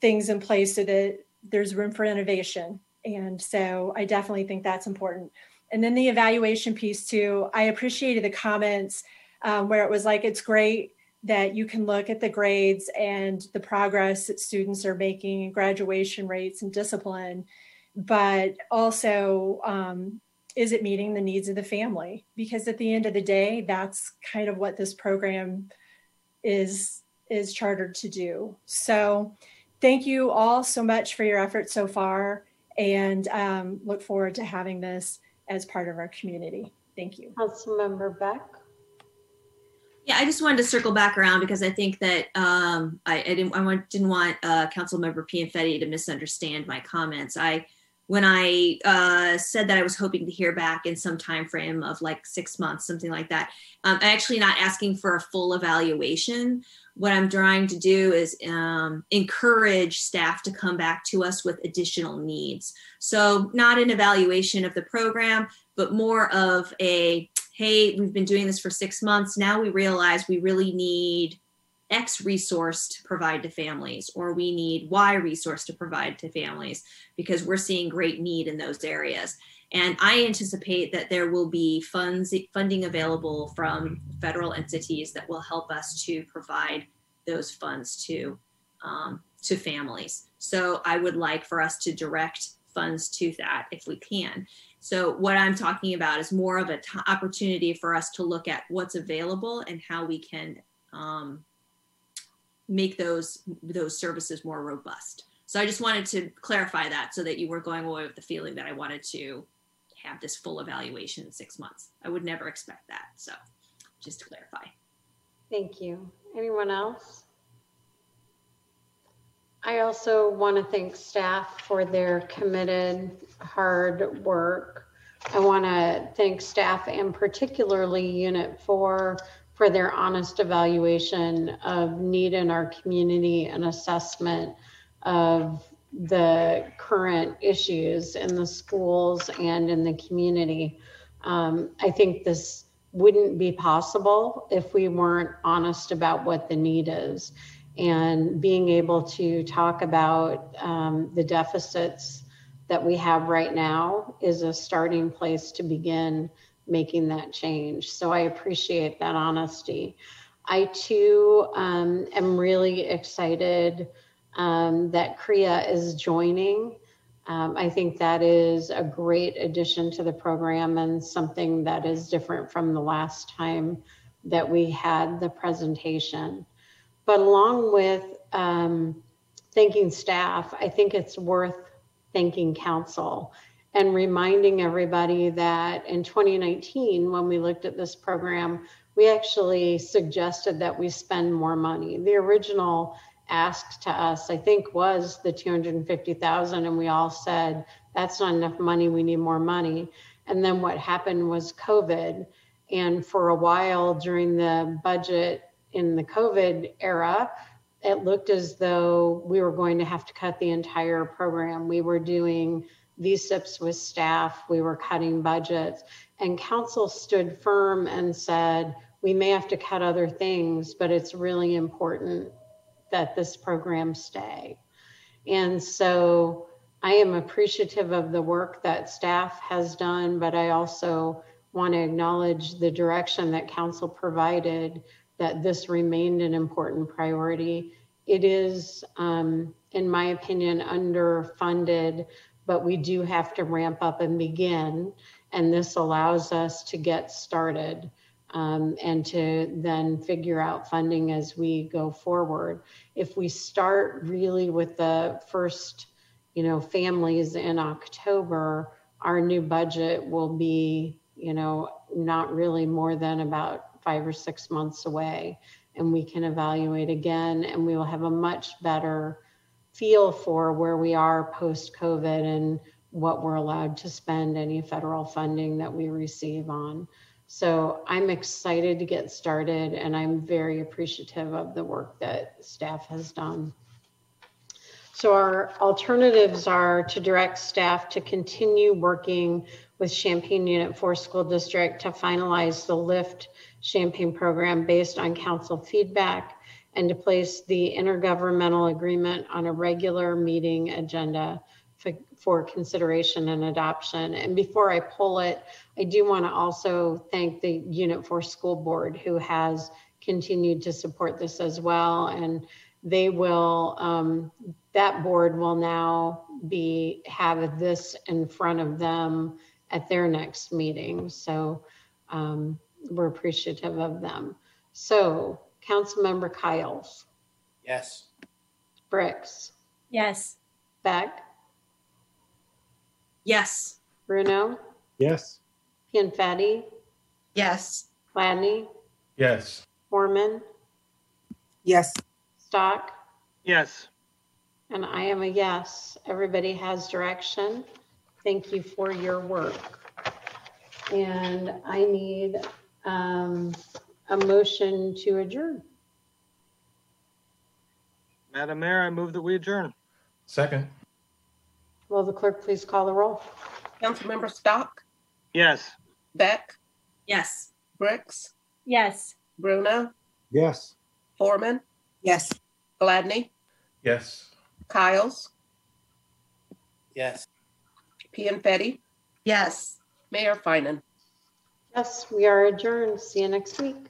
things in place so that there's room for innovation. And so I definitely think that's important. And then the evaluation piece too, I appreciated the comments where it was like, it's great that you can look at the grades and the progress that students are making and graduation rates and discipline, but also is it meeting the needs of the family? Because at the end of the day, that's kind of what this program is chartered to do. So thank you all so much for your efforts so far, and look forward to having this as part of our community. Thank you. Councilmember Beck. Yeah, I just wanted to circle back around because I think that I didn't want Councilmember Pianfetti to misunderstand my comments. When I said that I was hoping to hear back in some time frame of like 6 months, something like that, I'm actually not asking for a full evaluation. What I'm trying to do is encourage staff to come back to us with additional needs. So not an evaluation of the program, but more of a, hey, we've been doing this for 6 months. Now we realize we really need X resource to provide to families, or we need Y resource to provide to families because we're seeing great need in those areas. And I anticipate that there will be funding available from federal entities that will help us to provide those funds to families. So I would like for us to direct funds to that if we can. So what I'm talking about is more of an opportunity for us to look at what's available and how we can make those services more robust. So I just wanted to clarify that so that you were going away with the feeling that I wanted to have this full evaluation in 6 months. I would never expect that. So just to clarify. Thank you. Anyone else? I also want to thank staff for their committed hard work. I want to thank staff and particularly Unit 4 for their honest evaluation of need in our community and assessment of the current issues in the schools and in the community. I think this wouldn't be possible if we weren't honest about what the need is. And being able to talk about the deficits that we have right now is a starting place to begin making that change. So I appreciate that honesty. I too am really excited that CREA is joining. I think that is a great addition to the program and something that is different from the last time that we had the presentation. But along with thanking staff, I think it's worth thanking council and reminding everybody that in 2019, when we looked at this program, we actually suggested that we spend more money. The original ask to us, I think, was the $250,000, and we all said, that's not enough money, we need more money. And then what happened was COVID, and for a while during the budget in the COVID era, it looked as though we were going to have to cut the entire program. We were doing VSIPs with staff, we were cutting budgets, and council stood firm and said, we may have to cut other things, but it's really important that this program stay. And so I am appreciative of the work that staff has done, but I also want to acknowledge the direction that council provided, that this remained an important priority. It is, in my opinion, underfunded, but we do have to ramp up and begin. And this allows us to get started and to then figure out funding as we go forward. If we start really with the first, families in October, our new budget will be, not really more than about 5 or 6 months away. And we can evaluate again, and we will have a much better feel for where we are post-COVID and what we're allowed to spend any federal funding that we receive on. So I'm excited to get started, and I'm very appreciative of the work that staff has done. So our alternatives are to direct staff to continue working with Champaign Unit 4 School District to finalize the Lift Champaign program based on council feedback, and to place the intergovernmental agreement on a regular meeting agenda for consideration and adoption. And before I pull it, I do want to also thank the Unit 4 School Board, who has continued to support this as well. And they will, that board will now have this in front of them at their next meeting. So we're appreciative of them. So Councilmember Kiles. Yes. Bricks. Yes. Beck. Yes. Bruno. Yes. Pianfetti. Yes. Gladney. Yes. Foreman. Yes. Stock. Yes. And I am a yes. Everybody has direction. Thank you for your work. And I need a motion to adjourn. Madam Mayor, I move that we adjourn. Second. Will the clerk please call the roll? Councilmember Stock? Yes. Beck? Yes. Bricks? Yes. Bruno? Yes. Foreman? Yes. Gladney? Yes. Kiles? Yes. Pianfetti? Yes. Mayor Finan? Yes, we are adjourned. See you next week.